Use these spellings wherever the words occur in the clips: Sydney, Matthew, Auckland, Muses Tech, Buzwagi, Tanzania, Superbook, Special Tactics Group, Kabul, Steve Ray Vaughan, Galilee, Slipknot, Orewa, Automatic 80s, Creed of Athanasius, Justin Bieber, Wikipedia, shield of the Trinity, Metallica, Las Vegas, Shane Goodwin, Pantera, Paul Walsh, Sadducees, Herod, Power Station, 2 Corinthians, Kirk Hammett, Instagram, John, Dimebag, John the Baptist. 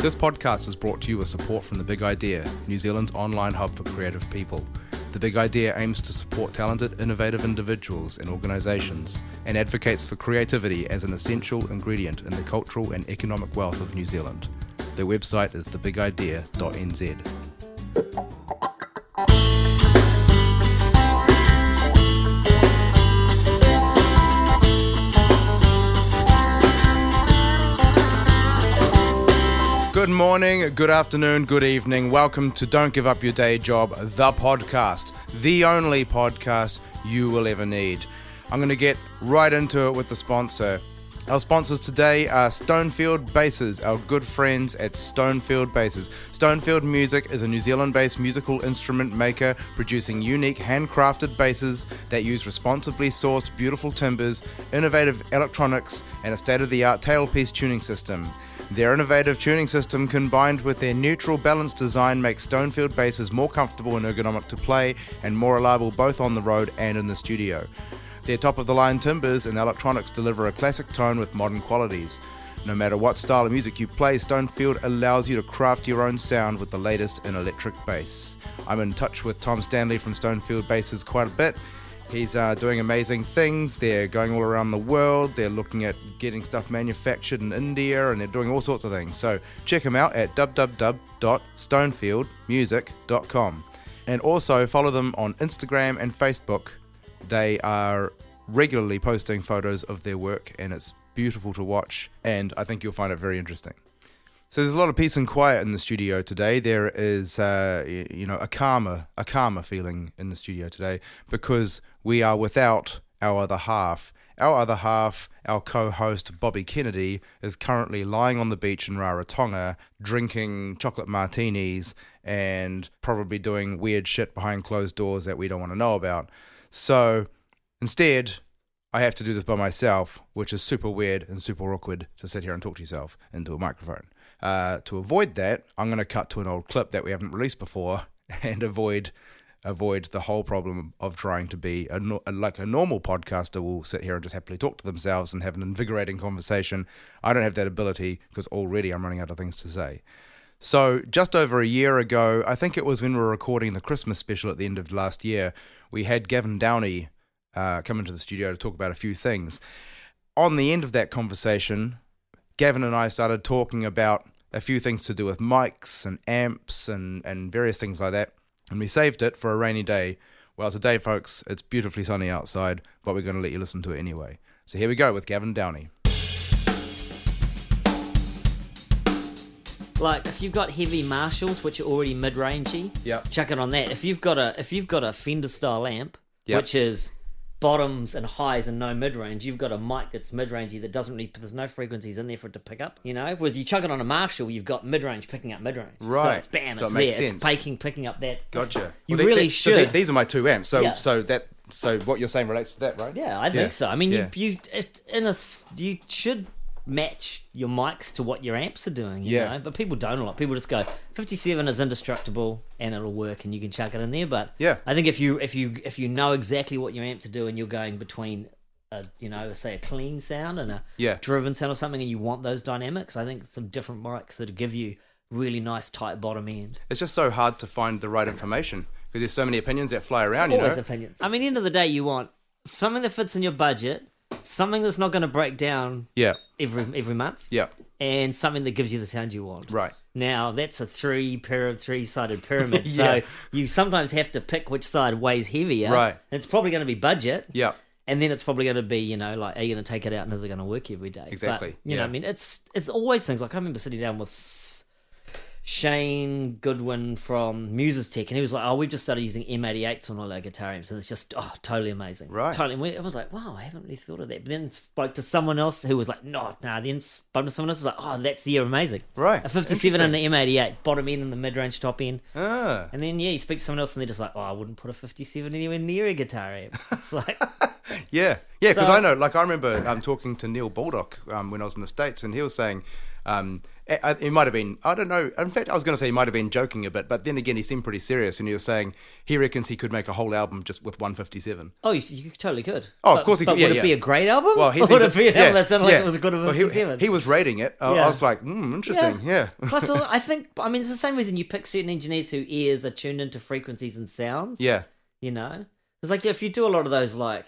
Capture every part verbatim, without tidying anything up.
This podcast is brought to you with support from The Big Idea, New Zealand's online hub for creative people. The Big Idea aims to support talented, innovative individuals and organisations, and advocates for creativity as an essential ingredient in the cultural and economic wealth of New Zealand. Their website is the big idea dot n z. Good morning, good afternoon, good evening. Welcome to Don't Give Up Your Day Job, the podcast. The only podcast you will ever need. I'm going to get right into it with the sponsor. Our sponsors today are Stonefield Basses, our good friends at Stonefield Basses. Stonefield Music is a New Zealand-based musical instrument maker producing unique handcrafted basses that use responsibly sourced beautiful timbers, innovative electronics, and a state-of-the-art tailpiece tuning system. Their innovative tuning system combined with their neutral balance design makes Stonefield basses more comfortable and ergonomic to play and more reliable both on the road and in the studio. Their top-of-the-line timbers and electronics deliver a classic tone with modern qualities. No matter what style of music you play, Stonefield allows you to craft your own sound with the latest in electric bass. I'm in touch with Tom Stanley from Stonefield Basses quite a bit. He's uh, doing amazing things. They're going all around the world. They're looking at getting stuff manufactured in India, and they're doing all sorts of things. So check them out at w w w dot stonefield music dot com. And also follow them on Instagram and Facebook. They are regularly posting photos of their work, and it's beautiful to watch, and I think you'll find it very interesting. So there's a lot of peace and quiet in the studio today. There is, uh, you know, a calmer, a calmer feeling in the studio today because we are without our other half. Our other half, our co-host Bobby Kennedy, is currently lying on the beach in Rarotonga, drinking chocolate martinis and probably doing weird shit behind closed doors that we don't want to know about. So instead, I have to do this by myself, which is super weird and super awkward to sit here and talk to yourself into a microphone. Uh, to avoid that, I'm going to cut to an old clip that we haven't released before and avoid avoid the whole problem of trying to be a no, like a normal podcaster will sit here and just happily talk to themselves and have an invigorating conversation. I don't have that ability because already I'm running out of things to say. So just over a year ago, I think it was when we were recording the Christmas special at the end of last year, we had Gavin Downey uh, come into the studio to talk about a few things. On the end of that conversation, Gavin and I started talking about a few things to do with mics and amps and, and various things like that, and we saved it for a rainy day. Well, today, folks, it's beautifully sunny outside, but we're going to let you listen to it anyway. So here we go with Gavin Downey. Like, if you've got heavy Marshalls, which are already mid-rangey, yep, chuck it on that. If you've got a if you've got a Fender-style amp, yep, which is bottoms and highs and no mid-range, you've got a mic that's mid-rangey that doesn't really, there's no frequencies in there for it to pick up, you know? Whereas you chuck it on a Marshall, you've got mid-range picking up mid-range. Right. So it's bam, so it's it makes there, sense. It's picking, picking up that. Gotcha. Well, you they, really they, should. So they, these are my two amps, so yeah. so that so what you're saying relates to that, right? Yeah, I think yeah. so. I mean, yeah. you you it, in a, you should match your mics to what your amps are doing, you yeah. know? But people don't a lot. People just go, fifty-seven is indestructible and it'll work and you can chuck it in there. But yeah, I think if you if you if you know exactly what your amps are doing, you're going between a, you know, say a clean sound and a yeah. driven sound or something, and you want those dynamics, I think some different mics that'll give you really nice tight bottom end. It's just so hard to find the right information because there's so many opinions that fly around, you know. Always opinions. I mean, at the end of the day, you want something that fits in your budget, something that's not going to break down yeah. every every month, yeah, and something that gives you the sound you want. Right. Now, that's a three pyra- three-sided pyramid, yeah. so you sometimes have to pick which side weighs heavier. Right. It's probably going to be budget, yeah, and then it's probably going to be, you know, like, are you going to take it out and is it going to work every day? Exactly. But, you yeah. know, I mean, it's it's always things. Like, I remember sitting down with Shane Goodwin from Muses Tech, and he was like, oh, we've just started using M eighty-eights on all our guitar amps, and it's just, oh, totally amazing. Right. Totally. And we, I was like, wow, I haven't really thought of that. But then spoke to someone else who was like, no, nah, then spoke to someone else who was like, oh, that's the yeah, amazing. Right. A fifty-seven and an M eighty-eight, bottom end and the mid-range, top end. Ah. And then, yeah, you speak to someone else, and they're just like, oh, I wouldn't put a fifty-seven anywhere near a guitar amp. It's like... Yeah, yeah, because so, I know, like I remember um, talking to Neil Baldock um, when I was in the States, and he was saying, um, it might have been, I don't know, in fact I was going to say he might have been joking a bit, but then again he seemed pretty serious, and he was saying he reckons he could make a whole album just with one fifty-seven. Oh, you, you totally could. Oh, but, of course he could, yeah, would yeah. it be a great album? Well, he would it be an yeah, album that sounded yeah. like it was good of one fifty-seven? Well, he, he was rating it, I, yeah. I was like, hmm, interesting, yeah. yeah. Plus, I think, I mean, it's the same reason you pick certain engineers whose ears are tuned into frequencies and sounds. Yeah. You know? It's like, if you do a lot of those, like,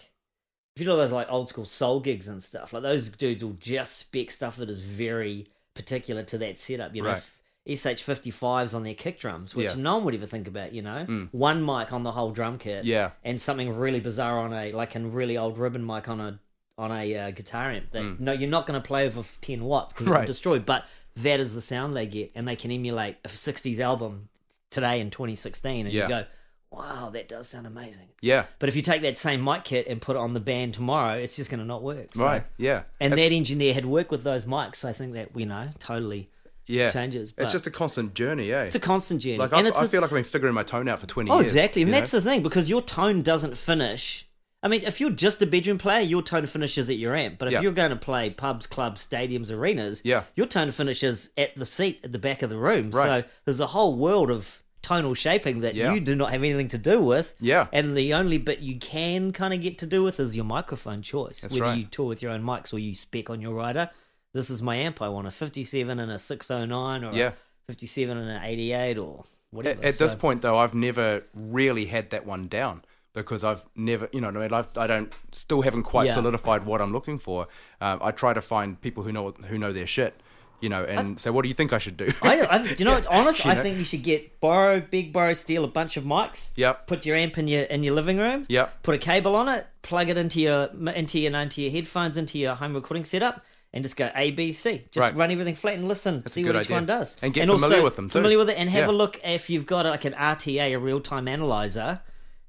if you do all those, like, old school soul gigs and stuff, like, those dudes will just spec stuff that is very particular to that setup, you know, right. S H fifty-fives on their kick drums, which yeah. no one would ever think about, you know, mm. one mic on the whole drum kit, yeah, and something really bizarre on a, like, a really old ribbon mic on a on a uh, guitar amp. They, mm. No, you're not going to play over ten watts because right. it'll destroy, but that is the sound they get, and they can emulate a sixties album today in twenty sixteen, and yeah. you go, wow, that does sound amazing. Yeah. But if you take that same mic kit and put it on the band tomorrow, it's just going to not work. So. Right, yeah. And it's, that engineer had worked with those mics, so I think that, you know, totally yeah. changes. But it's just a constant journey, eh? It's a constant journey. Like, and I, it's I a, feel like I've been figuring my tone out for twenty oh, years. Oh, exactly. And that's know? the thing, because your tone doesn't finish. I mean, if you're just a bedroom player, your tone finishes at your amp. But if yeah. you're going to play pubs, clubs, stadiums, arenas, yeah. your tone finishes at the seat at the back of the room. Right. So there's a whole world of tonal shaping that yeah. you do not have anything to do with, yeah. and the only bit you can kind of get to do with is your microphone choice. That's whether right. you tour with your own mics or you spec on your rider. This is my amp. I want a fifty-seven and a six oh nine, or yeah. a fifty-seven and an eighty-eight, or whatever. At, at so, this point, though, I've never really had that one down, because I've never, you know, I've, I don't, still haven't quite yeah. solidified what I'm looking for. Um, I try to find people who know who know their shit. You know, and th- so what do you think I should do? I, I, do you know, yeah. honestly, I know? think you should get, borrow, big borrow, steal a bunch of mics. Yep. Put your amp in your in your living room. Yep. Put a cable on it, plug it into your into your into your headphones, into your home recording setup, and just go A, B, C. Just right. run everything flat and listen. That's see what each idea. one does, and get and familiar also, with them too. Familiar with it, and have yeah. a look if you've got like an R T A, a real time analyzer.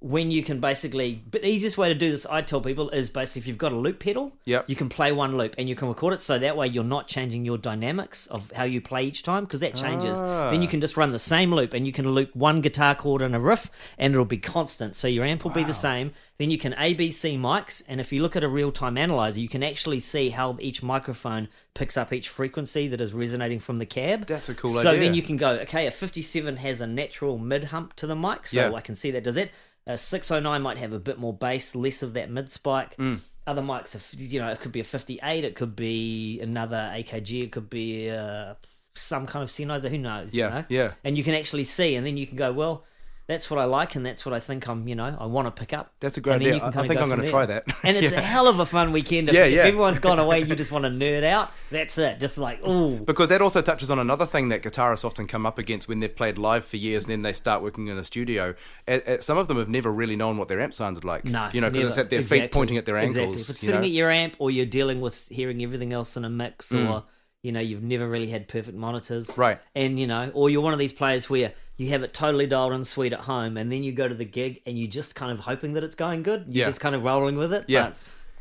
When you can basically, but the easiest way to do this, I tell people, is basically if you've got a loop pedal, yep. you can play one loop and you can record it, so that way you're not changing your dynamics of how you play each time, because that changes. Ah. Then you can just run the same loop and you can loop one guitar chord and a riff, and it'll be constant. So your amp will wow. be the same. Then you can A B C mics, and if you look at a real-time analyzer, you can actually see how each microphone picks up each frequency that is resonating from the cab. That's a cool so idea. So then you can go, okay, a fifty-seven has a natural mid-hump to the mic, so yeah. I can see that does it. A six oh nine might have a bit more bass, less of that mid spike. Mm. Other mics, are, you know, it could be a fifty-eight, it could be another A K G, it could be uh, some kind of Sennheiser, who knows? Yeah, you know? yeah. And you can actually see, and then you can go, well, that's what I like, and that's what I think I'm, you know, I want to pick up. That's a great idea. I, I think I'm going to try that. And it's yeah. a hell of a fun weekend. If, yeah, yeah. if everyone's gone away, you just want to nerd out. That's it. Just like, ooh. Because that also touches on another thing that guitarists often come up against when they've played live for years and then they start working in a studio. At, at, some of them have never really known what their amp sounded like. No, you know, because it's at their exactly. feet pointing at their ankles. Exactly. If it's sitting know. at your amp, or you're dealing with hearing everything else in a mix, mm. or, you know, you've never really had perfect monitors. Right. And, you know, or you're one of these players where you have it totally dialed in sweet at home, and then you go to the gig and you're just kind of hoping that it's going good. You're yeah. just kind of rolling with it. Yeah. But,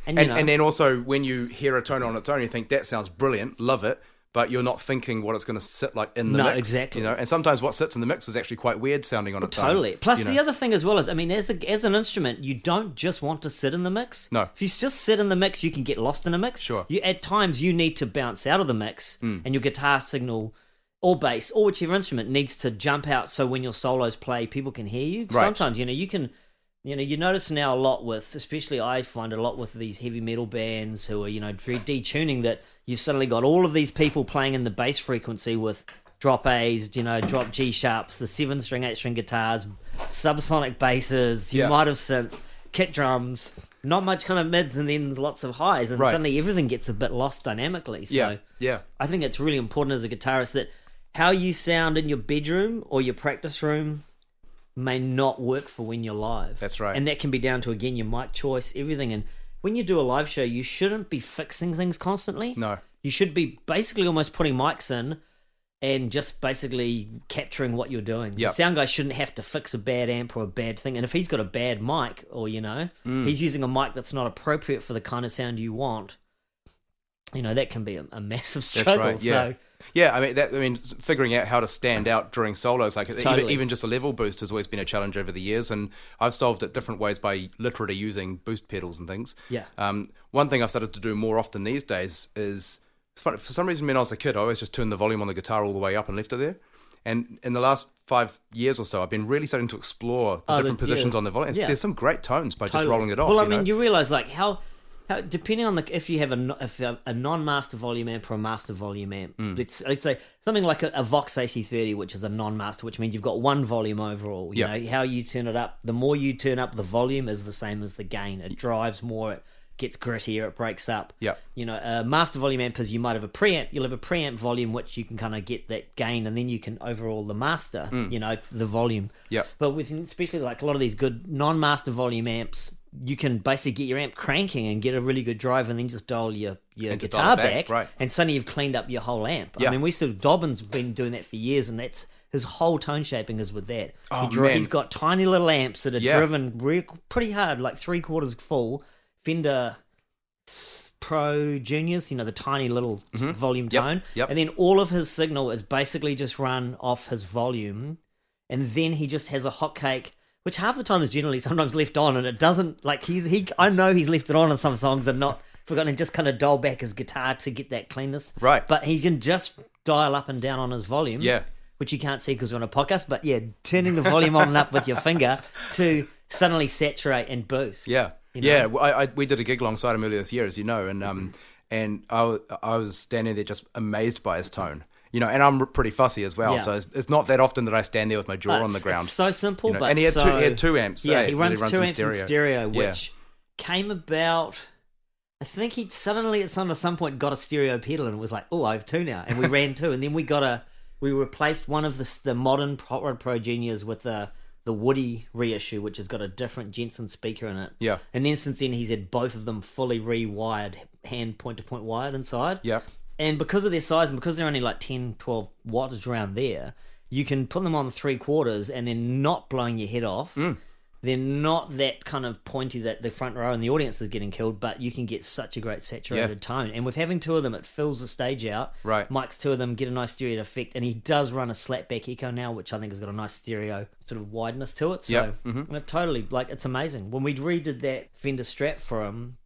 and, you and, know. and then also when you hear a tone on its own, you think, that sounds brilliant, love it, but you're not thinking what it's going to sit like in the no, mix. No, exactly. You know? And sometimes what sits in the mix is actually quite weird sounding on its well, own. Totally. Plus you know? the other thing as well is, I mean, as, a, as an instrument, you don't just want to sit in the mix. No. If you just sit in the mix, you can get lost in a mix. Sure. You, at times you need to bounce out of the mix, mm. and your guitar signal or bass, or whichever instrument, needs to jump out, so when your solos play, people can hear you. Right. Sometimes, you know, you can, you know, you notice now a lot with, especially I find a lot with these heavy metal bands who are, you know, detuning, that you've suddenly got all of these people playing in the bass frequency with drop A's, you know, drop G sharps, the seven string, eight string guitars, subsonic basses, you yeah. might have synths, kick drums, not much kind of mids, and then lots of highs, and right. suddenly everything gets a bit lost dynamically. So yeah. yeah. I think it's really important as a guitarist that how you sound in your bedroom or your practice room may not work for when you're live. That's right. And that can be down to, again, your mic choice, everything. And when you do a live show, you shouldn't be fixing things constantly. No. You should be basically almost putting mics in and just basically capturing what you're doing. Yep. The sound guy shouldn't have to fix a bad amp or a bad thing. And if he's got a bad mic, or, you know, mm. he's using a mic that's not appropriate for the kind of sound you want, you know, that can be a, a massive struggle. That's right, yeah. So, yeah, I mean, that, I mean, figuring out how to stand out during solos, like totally. even, even just a level boost has always been a challenge over the years, and I've solved it different ways by literally using boost pedals and things. Yeah. Um, one thing I've started to do more often these days is, it's funny, for some reason when I was a kid, I always just turned the volume on the guitar all the way up and left it there. And in the last five years or so, I've been really starting to explore the oh, different the, positions yeah. on the volume. Yeah. There's some great tones by totally. just rolling it off. Well, I you mean, know? you realise like how... Depending on the if you have a if a, a non-master volume amp or a master volume amp, mm. let's let's say something like a, a Vox A C thirty, which is a non-master, which means you've got one volume overall. You yep. know how you turn it up. The more you turn up, the volume is the same as the gain. It drives more. It gets grittier. It breaks up. Yeah. You know, a master volume amp is you might have a preamp. You'll have a preamp volume, which you can kind of get that gain, and then you can overall the master. Mm. You know, the volume. Yeah. But with especially like a lot of these good non-master volume amps, you can basically get your amp cranking and get a really good drive and then just dial your, your guitar back, back right. and suddenly you've cleaned up your whole amp. Yeah. I mean, we still, Dobbin's been doing that for years, and that's his whole tone shaping is with that. Oh, he, man. He's got tiny little amps that are yeah. driven re- pretty hard, like three quarters full, Fender Pro Juniors, you know, the tiny little mm-hmm. volume yep. tone. Yep. And then all of his signal is basically just run off his volume, and then he just has a hotcake, which half the time is generally sometimes left on, and it doesn't, like, he's, he, I know he's left it on in some songs and not forgotten, and just kind of dial back his guitar to get that cleanness. Right. But he can just dial up and down on his volume. Yeah. Which you can't see because we're on a podcast, but yeah, turning the volume on and up with your finger to suddenly saturate and boost. Yeah. You know? Yeah. Well, I, I, we did a gig alongside him earlier this year, as you know, and, um, and I, I was standing there just amazed by his tone. You know, and I'm pretty fussy as well, yeah. so it's, it's not that often that I stand there with my jaw but on the ground. It's so simple, you know? but and he had, so, two, he had two amps. Yeah, eh? he runs, he runs two amps stereo. in stereo, which yeah. came about. I think he suddenly at some at some point got a stereo pedal and was like, "Oh, I have two now," and we ran two, and then we got a we replaced one of the the modern Hot Rod Pro Juniors with the the Woody reissue, which has got a different Jensen speaker in it. Yeah, and then since then he's had both of them fully rewired, hand point to point wired inside. Yeah. And because of their size and because they're only like ten, twelve wattage around there, you can put them on three quarters and they're not blowing your head off. Mm. They're not that kind of pointy that the front row and the audience is getting killed, but you can get such a great saturated yeah. tone. And with having two of them, it fills the stage out. Right. Mike's two of them get a nice stereo effect, and he does run a slapback echo now, which I think has got a nice stereo sort of wideness to it. So yep. mm-hmm. and it totally, like, it's amazing. When we redid that Fender Strat for him,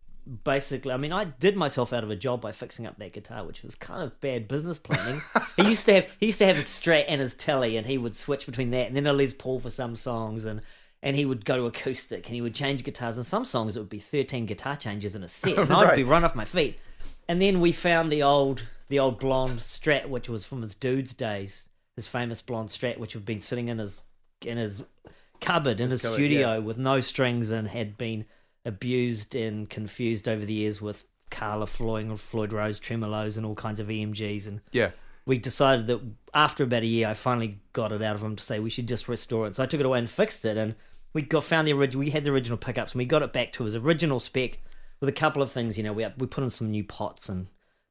basically, I mean, I did myself out of a job by fixing up that guitar, which was kind of bad business planning. he used to have he used to have his Strat and his Tele, and he would switch between that and then a Les Paul for some songs, and and he would go to acoustic, and he would change guitars. And some songs it would be thirteen guitar changes in a set, and right. I'd be run off my feet. And then we found the old the old blonde Strat, which was from his dude's days, his famous blonde Strat, which had been sitting in his in his cupboard in his cupboard, studio yeah. with no strings, and had been abused and confused over the years with Carla Floyd and Floyd Rose tremolos and all kinds of E M Gs, and yeah, we decided that after about a year, I finally got it out of him to say we should just restore it. So I took it away and fixed it, and we got found the original. We had the original pickups, and we got it back to his original spec with a couple of things. You know, we we put in some new pots and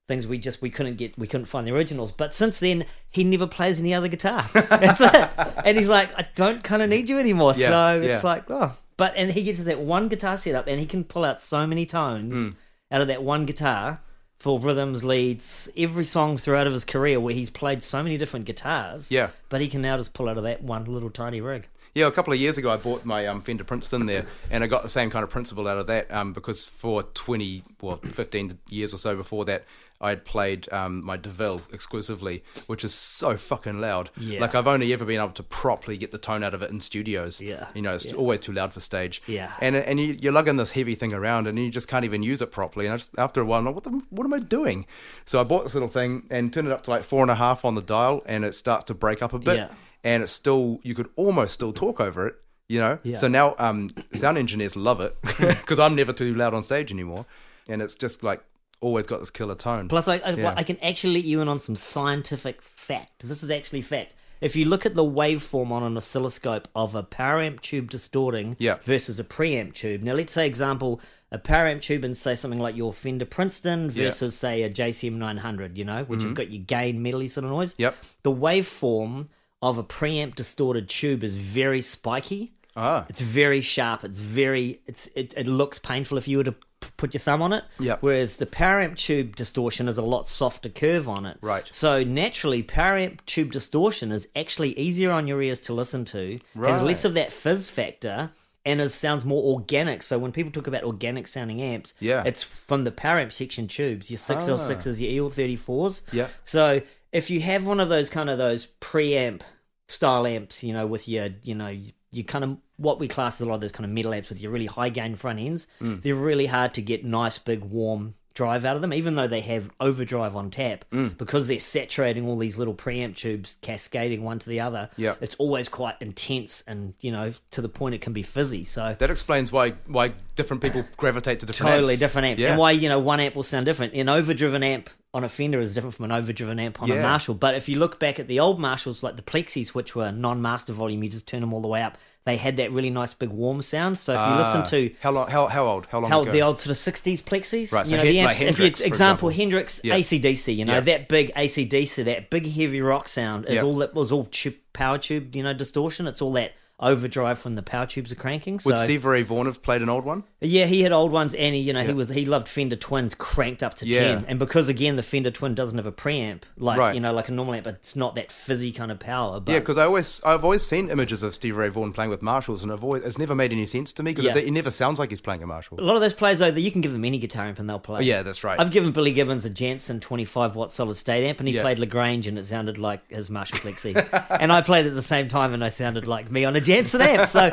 things. We just we couldn't get we couldn't find the originals. But since then, he never plays any other guitar. That's it. And he's like, I don't kind of need you anymore. Yeah, so it's yeah. like, oh. But and he gets that one guitar setup, and he can pull out so many tones mm. out of that one guitar for rhythms, leads, every song throughout of his career where he's played so many different guitars. Yeah. But he can now just pull out of that one little tiny rig. Yeah, a couple of years ago I bought my um, Fender Princeton there, and I got the same kind of principle out of that um, because for twenty, well, fifteen years or so before that, I had played um, my DeVille exclusively, which is so fucking loud. Yeah. Like, I've only ever been able to properly get the tone out of it in studios. Yeah. You know, it's yeah. always too loud for stage. Yeah. And and you, you're lugging this heavy thing around, and you just can't even use it properly. And I just, after a while, I'm like, what, the, what am I doing? So I bought this little thing and turned it up to like four and a half on the dial, and it starts to break up a bit. Yeah. And it's still, you could almost still talk over it, you know? Yeah. So now um, sound engineers love it because I'm never too loud on stage anymore. And it's just like, always got this killer tone. Plus, I I, yeah. I can actually let you in on some scientific fact. This is actually fact. If you look at the waveform on an oscilloscope of a power amp tube distorting yeah. versus a preamp tube. Now, let's say, example, a power amp tube and say something like your Fender Princeton versus, yeah. say, a J C M nine hundred, you know, which mm-hmm. has got your gain medley sort of noise. Yep. The waveform of a preamp distorted tube is very spiky. Ah. It's very sharp. It's very, it's it, it looks painful if you were to put your thumb on it. Yep. Whereas the power amp tube distortion is a lot softer curve on it. Right. So naturally, power amp tube distortion is actually easier on your ears to listen to. Right. Has less of that fizz factor. And it sounds more organic. So when people talk about organic sounding amps, yeah. it's from the power amp section tubes, your six L sixes, your E L thirty-fours. Yeah. So if you have one of those kind of those preamp style amps, you know, with your, you know, you kind of what we class as a lot of those kind of metal amps with your really high gain front ends, mm. they're really hard to get nice, big, warm drive out of them, even though they have overdrive on tap, mm. because they're saturating all these little preamp tubes, cascading one to the other. Yeah, it's always quite intense, and you know, to the point it can be fizzy. So that explains why why different people gravitate to different totally amps. different amps, yeah. and why you know one amp will sound different. An overdriven amp on a Fender is different from an overdriven amp on yeah. a Marshall. But if you look back at the old Marshalls, like the Plexis, which were non-master volume, you just turn them all the way up. They had that really nice big warm sound. So if you uh, listen to... How long? How, how old? How long how, ago? The old sort of sixties Plexis. Right, so you know, he, the amps, like Hendrix, if you, example, example, Hendrix, yeah. A C D C, you know, yeah. that big A C D C, that big heavy rock sound is yeah. all that was all tube, power tube, you know, distortion. It's all that overdrive from the power tubes are cranking. So. Would Steve Ray Vaughan have played an old one? Yeah, he had old ones, and he, you know, yeah. he was he loved Fender Twins cranked up to yeah. ten. And because, again, the Fender Twin doesn't have a preamp, like, right. you know, like a normal amp, it's not that fizzy kind of power. But yeah, because I always, I've always seen images of Steve Ray Vaughan playing with Marshalls, and I've always, it's never made any sense to me, because yeah. it, it never sounds like he's playing a Marshall. A lot of those players, though, you can give them any guitar amp and they'll play. Yeah, that's right. I've given Billy Gibbons a Jansen twenty-five watt solid state amp, and he yeah. played LaGrange, and it sounded like his Marshall Plexi. And I played at the same time, and I sounded like me on a Jansen amp. So,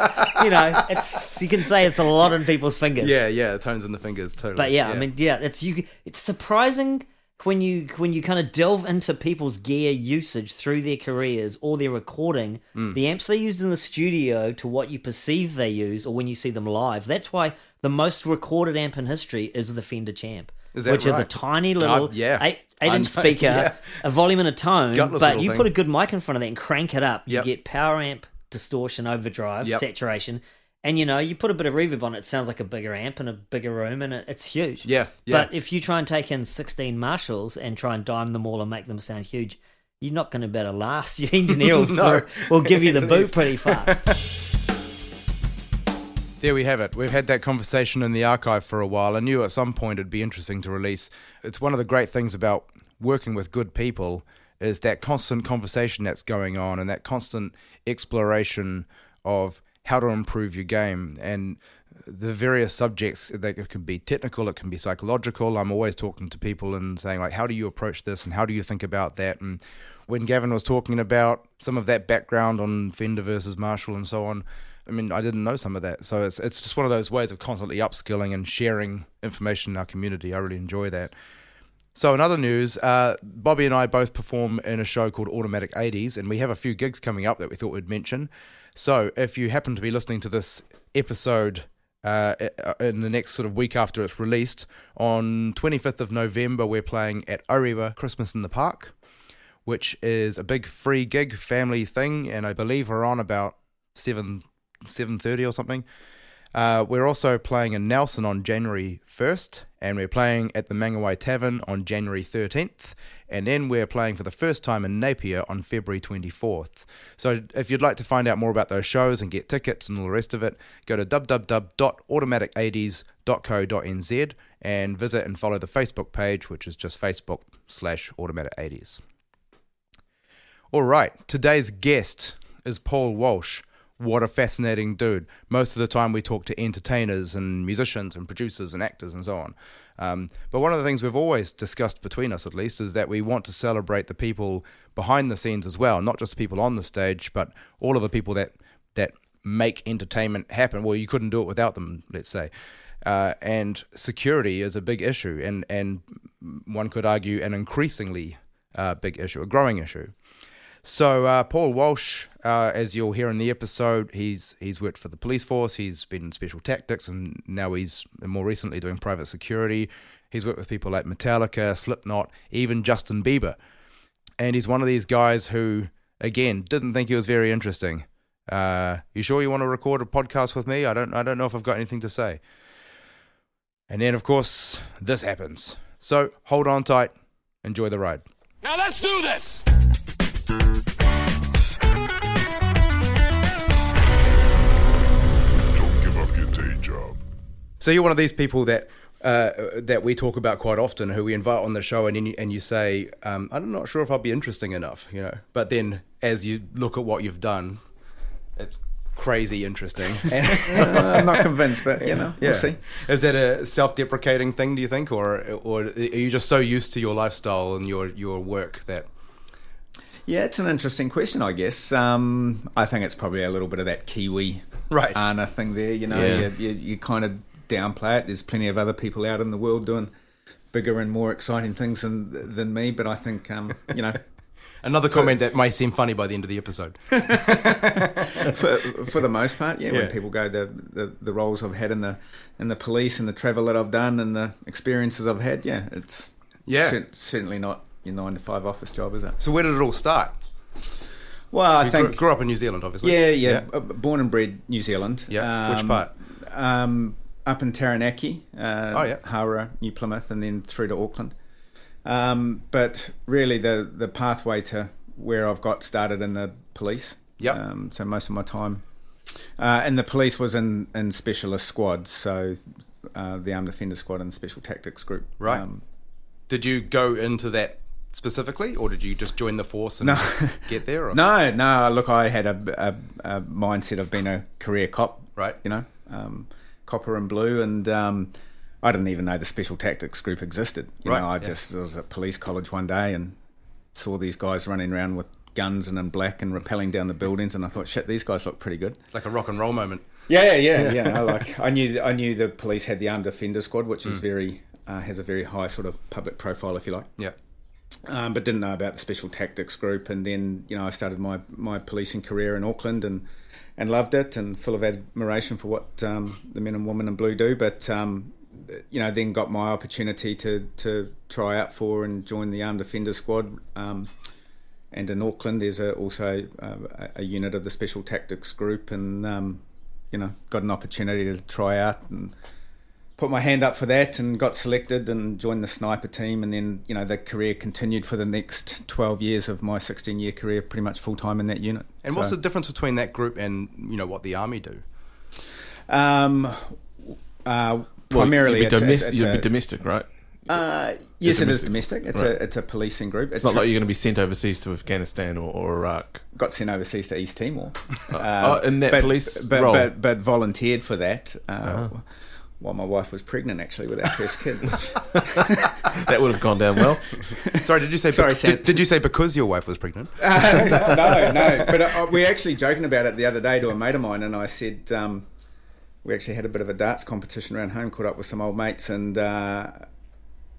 you know, it's, you can say it's a lot in people's fingers. Yeah, yeah, the tones in the fingers, totally. But yeah, yeah, I mean, yeah, it's you. It's surprising when you when you kind of delve into people's gear usage through their careers or their recording, mm. the amps they used in the studio to what you perceive they use, or when you see them live. That's why the most recorded amp in history is the Fender Champ, is that which right? is a tiny little uh, yeah. eight, eight inch speaker, yeah. a volume and a tone. Gutless but you thing. Put a good mic in front of that and crank it up, yep. you get power amp, distortion, overdrive, yep. saturation, and you know you put a bit of reverb on it, it sounds like a bigger amp in a bigger room, and it, it's huge. Yeah, yeah. But if you try and take in sixteen Marshalls and try and dime them all and make them sound huge, you're not going to be able to last. Your engineer will, no. throw, will give you the boot pretty fast. There we have it. We've had that conversation in the archive for a while. I knew at some point it'd be interesting to release. It's one of the great things about working with good people is that constant conversation that's going on, and that constant exploration of how to improve your game and the various subjects. They can be technical, it can be psychological. I'm always talking to people and saying, like, how do you approach this and how do you think about that? And when Gavin was talking about some of that background on Fender versus Marshall and so on, I mean, I didn't know some of that. So it's it's just one of those ways of constantly upskilling and sharing information in our community. I really enjoy that. So in other news, uh, Bobby and I both perform in a show called Automatic eighties, and we have a few gigs coming up that we thought we'd mention. So if you happen to be listening to this episode uh, in the next sort of week after it's released, on twenty-fifth of November we're playing at Orewa Christmas in the Park, which is a big free gig family thing, and I believe we're on about seven, seven thirty or something. Uh, we're also playing in Nelson on January first, and we're playing at the Mangawai Tavern on January thirteenth, and then we're playing for the first time in Napier on February twenty-fourth. So if you'd like to find out more about those shows and get tickets and all the rest of it, go to w w w dot automatic eighties dot co dot n z and visit and follow the Facebook page, which is just Facebook slash Automatic eighties. All right, today's guest is Paul Walsh. What a fascinating dude. Most of the time we talk to entertainers and musicians and producers and actors and so on. Um, but one of the things we've always discussed between us, at least, is that we want to celebrate the people behind the scenes as well, not just the people on the stage, but all of the people that that make entertainment happen. Well, you couldn't do it without them, let's say. Uh, and security is a big issue, and, and one could argue an increasingly uh, big issue, a growing issue. So uh, Paul Walsh, uh, as you'll hear in the episode, he's he's worked for the police force, he's been in special tactics, and now he's more recently doing private security. He's worked with people like Metallica, Slipknot, even Justin Bieber. And he's one of these guys who, again, didn't think he was very interesting. Uh, you sure you want to record a podcast with me? I don't, I don't know if I've got anything to say. And then, of course, this happens. So hold on tight, enjoy the ride. Now let's do this! Don't give up your day job. So you're one of these people that Uh, that we talk about quite often, who we invite on the show, and you, and you say, um, I'm not sure if I'll be interesting enough, you know. But then, as you look at what you've done, it's crazy interesting. uh, I'm not convinced, but you know, yeah. We'll see. Is that a self-deprecating thing, do you think, or or are you just so used to your lifestyle and your your work that? Yeah, it's an interesting question, I guess. Um, I think it's probably a little bit of that Kiwi right Ana thing there. You know, yeah. you, you you kind of. Downplay it. There's plenty of other people out in the world doing bigger and more exciting things than, than me, but I think um, you know another comment for, that may seem funny by the end of the episode. for, for the most part, yeah, yeah. When people go the, the the roles I've had in the in the police and the travel that I've done and the experiences I've had, yeah, it's yeah cer- certainly not your nine to five office job, is it? So where did it all start? Well, I you think grew, grew up in New Zealand, obviously. Yeah, yeah, yeah. Born and bred New Zealand. Yeah, um, which part? Um. Up in Taranaki, uh, oh, yeah. Hara, New Plymouth, and then through to Auckland. Um, but really the, the pathway to where I've got started in the police. Yep. Um, so most of my time uh, in the police was in, in specialist squads, so uh, the Armed Defender Squad and Special Tactics Group. Right. Um, did you go into that specifically, or did you just join the force and no. get there? Or? No, no. Look, I had a, a, a mindset of being a career cop. Right. You know, um copper and blue, and um, I didn't even know the Special Tactics Group existed. You right, know, I yeah. just I was at police college one day and saw these guys running around with guns and in black and rappelling down the buildings, and I thought, shit, these guys look pretty good. It's like a rock and roll moment. Yeah, yeah, yeah. yeah. I, like, I knew I knew the police had the Armed Defender Squad, which mm. is very uh, has a very high sort of public profile, if you like. Yeah. Um, but didn't know about the Special Tactics Group, and then you know I started my my policing career in Auckland and. And loved it, and full of admiration for what um, the men and women in blue do. But um, you know, then got my opportunity to to try out for and join the Armed Defender Squad. Um, and in Auckland, there's a, also a, a unit of the Special Tactics Group, and um, you know, got an opportunity to try out and put my hand up for that, and got selected and joined the sniper team. And then you know, the career continued for the next twelve years of my sixteen-year career, pretty much full time in that unit. And so, what's the difference between that group and you know what the army do? Um, uh, primarily, well, you'd be, domest- a, you'd be a, domestic, right? Uh, yes, domestic. It is domestic. It's right. a it's a policing group. It's, it's not tri- like you're going to be sent overseas to Afghanistan or, or Iraq. Got sent overseas to East Timor. uh, oh, in that but, police but, role, but, but, but volunteered for that. Uh, uh-huh. While my wife was pregnant, actually, with our first kid. That would have gone down well. Sorry, did you say? Sorry, because, did, did you say because your wife was pregnant? Uh, no, no, no. But I, I, we were actually joking about it the other day to a mate of mine, and I said um, we actually had a bit of a darts competition around home. Caught up with some old mates, and uh,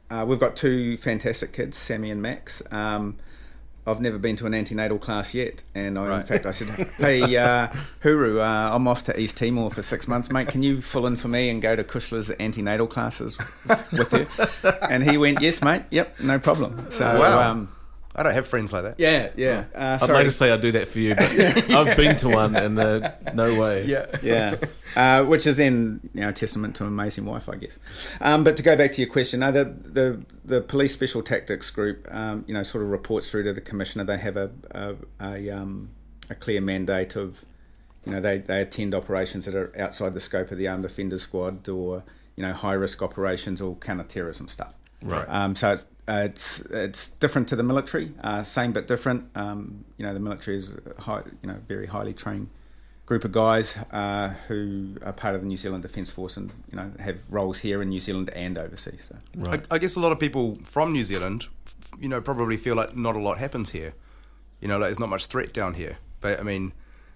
uh, we've got two fantastic kids, Sammy and Max. Um, I've never been to an antenatal class yet, and I, right. in fact I said, hey uh, Huru, uh, I'm off to East Timor for six months, mate, can you fill in for me and go to Kushla's antenatal classes with her? And he went, yes mate, yep, no problem. So wow. um, I don't have friends like that. Yeah, yeah. Uh, sorry. I'd like to say I do that for you, but yeah. I've been to one and uh, no way. Yeah, yeah. Uh, which is then you know, a testament to an amazing wife, I guess. Um, but to go back to your question, no, the, the the police special tactics group, um, you know, sort of reports through to the commissioner. They have a a, a, um, a clear mandate of, you know, they, they attend operations that are outside the scope of the Armed Defender Squad, or you know, high risk operations or counter-terrorism stuff. Right. Um, so it's uh, it's it's different to the military, uh, same but different. Um, you know, the military is a high, you know, very highly trained group of guys uh, who are part of the New Zealand Defence Force, and you know have roles here in New Zealand and overseas. So. Right. I, I guess a lot of people from New Zealand, you know, probably feel like not a lot happens here. You know, like there's not much threat down here. But I mean,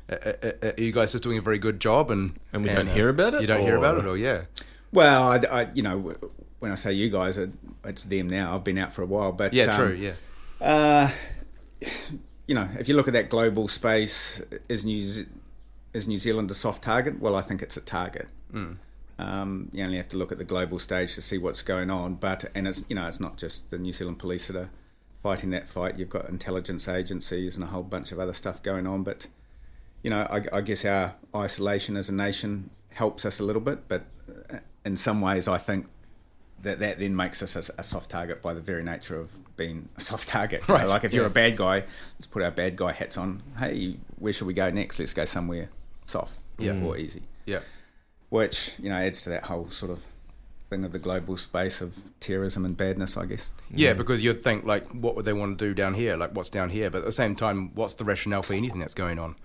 are, are you guys just doing a very good job, and and we and, don't hear about it? You don't or? hear about it, or yeah. Well, I, I you know. When I say you guys, it's them now. I've been out for a while, but yeah, um, true, yeah. Uh, you know, if you look at that global space, is New Ze- is New Zealand a soft target? Well, I think it's a target. Mm. Um, you only have to look at the global stage to see what's going on. But and it's you know, it's not just the New Zealand police that are fighting that fight. You've got intelligence agencies and a whole bunch of other stuff going on. But you know, I, I guess our isolation as a nation helps us a little bit, but in some ways, I think. That that then makes us a, a soft target by the very nature of being a soft target. Right. Know? Like if you're yeah. a bad guy, let's put our bad guy hats on. Hey, where should we go next? Let's go somewhere soft yeah. or easy. Yeah. Which, you know, adds to that whole sort of thing of the global space of terrorism and badness, I guess. Yeah, yeah, because you'd think, like, what would they want to do down here? Like, what's down here? But at the same time, what's the rationale for anything that's going on?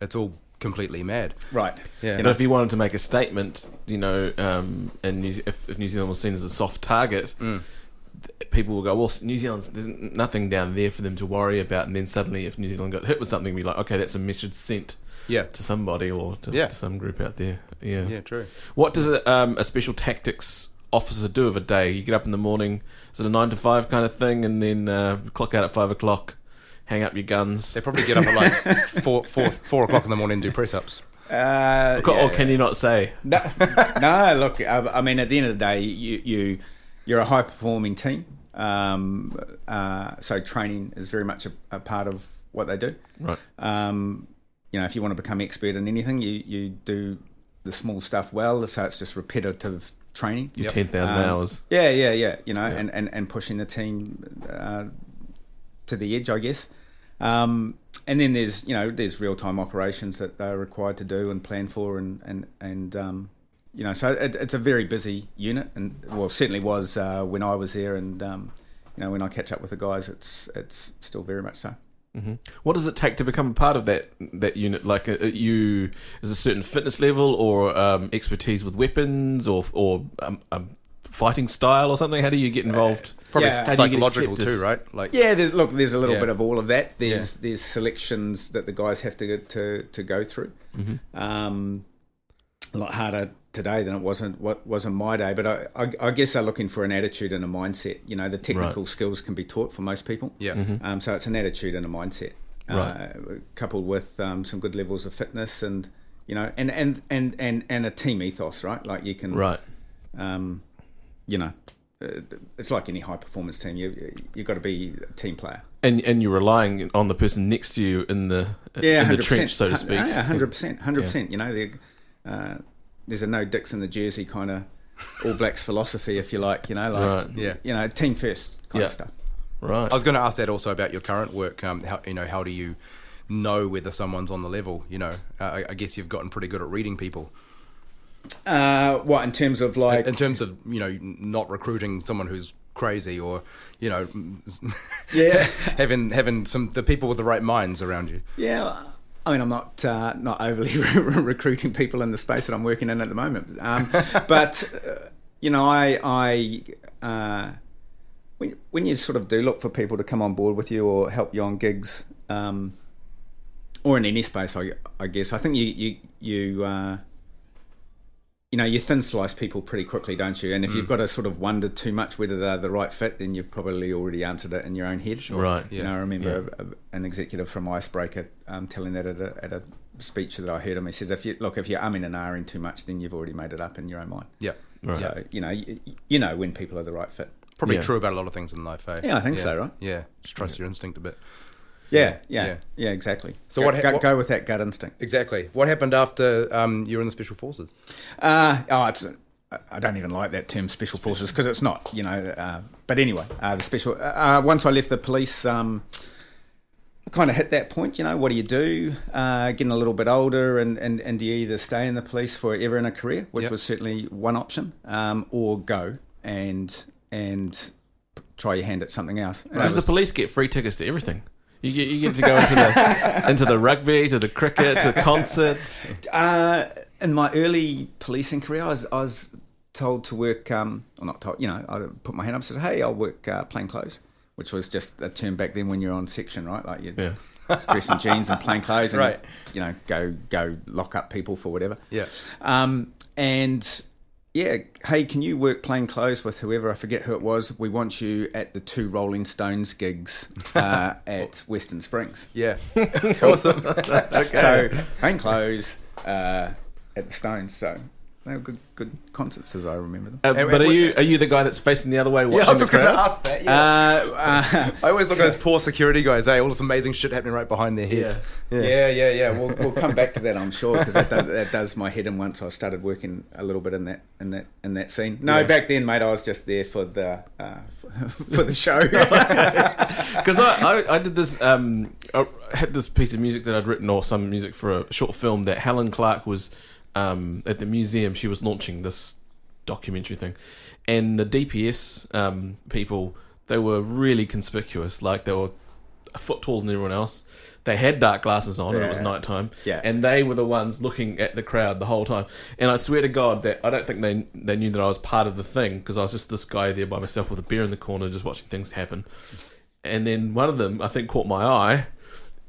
It's all completely mad. Right. Yeah. You know, if you wanted to make a statement, you know, um, and New- if, if New Zealand was seen as a soft target, mm. th- people will go, well, New Zealand's, there's nothing down there for them to worry about. And then suddenly, if New Zealand got hit with something, we'd be like, okay, that's a message sent. Yeah, to somebody or to, yeah. to some group out there. Yeah, yeah, true. What does a, um, a special tactics officer do of a day? You get up in the morning, is it a nine to five kind of thing, and then uh, clock out at five o'clock, hang up your guns? They probably get up at like four, four, four o'clock in the morning and do press ups. Uh, or, yeah. or can you not say? No, no look, I, I mean, at the end of the day, you, you you're a high performing team, um, uh, so training is very much a, a part of what they do. Right. Um, You know, if you want to become expert in anything, you, you do the small stuff well, so it's just repetitive training. Your yep. ten thousand um, hours. Yeah, yeah, yeah, you know, yep. and, and, and pushing the team uh, to the edge, I guess. Um, and then there's, you know, there's real-time operations that they're required to do and plan for and, and, and um, you know, so it, it's a very busy unit and, well, certainly was uh, when I was there and, um, you know, when I catch up with the guys, it's it's still very much so. Mm-hmm. What does it take to become a part of that that unit? Like, uh, you is a certain fitness level or um, expertise with weapons or or um, a fighting style or something? How do you get involved? Uh, probably yeah. psychological too, right? Like, yeah, there's look, there's a little yeah. bit of all of that. There's yeah. there's selections that the guys have to to to go through. Mm-hmm. Um, a lot harder today than it wasn't what wasn't my day, but I, I, I guess they're looking for an attitude and a mindset. You know, the technical right. skills can be taught for most people. Yeah. Mm-hmm. Um, so it's an attitude and a mindset, uh, right. coupled with um, some good levels of fitness and you know, and and, and, and, and a team ethos, right? Like you can, right. Um, you know, it's like any high performance team. You you've got to be a team player. And and you're relying on the person next to you in the yeah, in the trench, so to speak. Yeah, hundred percent, hundred percent. You know, they're. Uh, there's a no dicks in the jersey kind of All Blacks philosophy, if you like, you know, like right. yeah, you know, team first kind yeah. of stuff. Right. I was going to ask that also about your current work. Um, how, you know, how do you know whether someone's on the level? You know, uh, I guess you've gotten pretty good at reading people. Uh, what in terms of like in, in terms of you know not recruiting someone who's crazy or you know, yeah, having having some the people with the right minds around you. Yeah. I mean, I'm not uh, not overly recruiting people in the space that I'm working in at the moment, um, but uh, you know, I, I uh, when when you sort of do look for people to come on board with you or help you on gigs, um, or in any space, I, I guess I think you you you uh, you know you thin slice people pretty quickly, don't you? And if mm. you've got to sort of wonder too much whether they're the right fit, then you've probably already answered it in your own head. Sure. Right. Yeah. You know, I remember yeah. a, a, an executive from Icebreaker um, telling that at a, at a speech that I heard him. He said, "If you look, if you're umming and ahhing too much, then you've already made it up in your own mind." Yeah. Right. So you know, you, you know when people are the right fit. Probably yeah. true about a lot of things in life, eh? Yeah, I think yeah. so. Right. Yeah. Just trust yeah. your instinct a bit. Yeah, yeah, yeah, yeah, exactly. So go, what, ha- go, what go with that gut instinct? Exactly. What happened after um, you were in the Special Forces? Uh, oh, it's I don't even like that term Special, Special. Forces because it's not, you know. Uh, but anyway, uh, the Special. Uh, once I left the police, um, I kind of hit that point. You know, what do you do? Uh, getting a little bit older, and, and, and do you either stay in the police forever in a career, which yep. was certainly one option, um, or go and and try your hand at something else. Does the police get free tickets to everything? You get you get to go into the into the rugby, to the cricket, to the concerts. Uh, in my early policing career, I was, I was told to work. Um, or not told. You know, I put my hand up and said, "Hey, I'll work uh, plain clothes," which was just a term back then when you're on section, right? Like you yeah. dress in jeans and plain clothes, and right. you know, go go lock up people for whatever. Yeah. Um, and yeah, hey, can you work plain clothes with whoever? I forget who it was. We want you at the two Rolling Stones gigs uh, at Western Springs. Yeah. Awesome. Okay. So, plain clothes uh, at the Stones. So, they were good good concerts as I remember them. Uh, and, but and are you are you the guy that's facing the other way watching the crowd? Yeah, I was just going to ask that. Yeah. Uh, uh, I always look at those poor security guys, eh? All this amazing shit happening right behind their heads. Yeah, yeah, yeah. yeah, yeah. We'll, we'll come back to that, I'm sure, because that, that does my head in once I started working a little bit in that in that, in that scene. No, yeah. back then, mate, I was just there for the uh, for the show. Because I, I, I did this, um, I had this piece of music that I'd written or some music for a short film that Helen Clark was... Um, at the museum, she was launching this documentary thing. And the D P S um, people, they were really conspicuous. Like, they were a foot taller than everyone else. They had dark glasses on, yeah. and it was nighttime. Yeah. And they were the ones looking at the crowd the whole time. And I swear to God that I don't think they they knew that I was part of the thing, because I was just this guy there by myself with a beer in the corner just watching things happen. And then one of them, I think, caught my eye.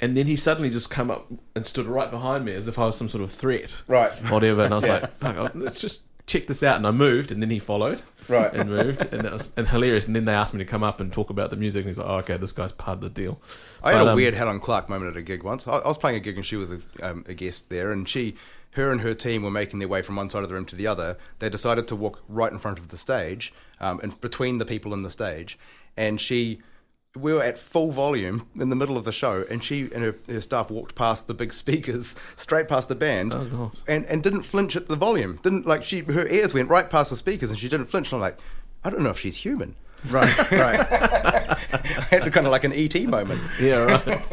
And then he suddenly just came up and stood right behind me as if I was some sort of threat. Right. Whatever. And I was yeah. like, fuck, let's just check this out. And I moved, and then he followed. Right. And moved. And that was and hilarious. And then they asked me to come up and talk about the music. And he's like, oh, okay, this guy's part of the deal. I but, had a um, weird Helen Clark moment at a gig once. I, I was playing a gig, and she was a, um, a guest there. And she, her and her team were making their way from one side of the room to the other. They decided to walk right in front of the stage, um, and between the people in the stage. And she... we were at full volume in the middle of the show, and she and her, her staff walked past the big speakers, straight past the band, oh, gosh. and and didn't flinch at the volume. Didn't like she her ears went right past the speakers, and she didn't flinch. And I'm like, I don't know if she's human. Right, right. I had kind of like an E T moment. Yeah, right.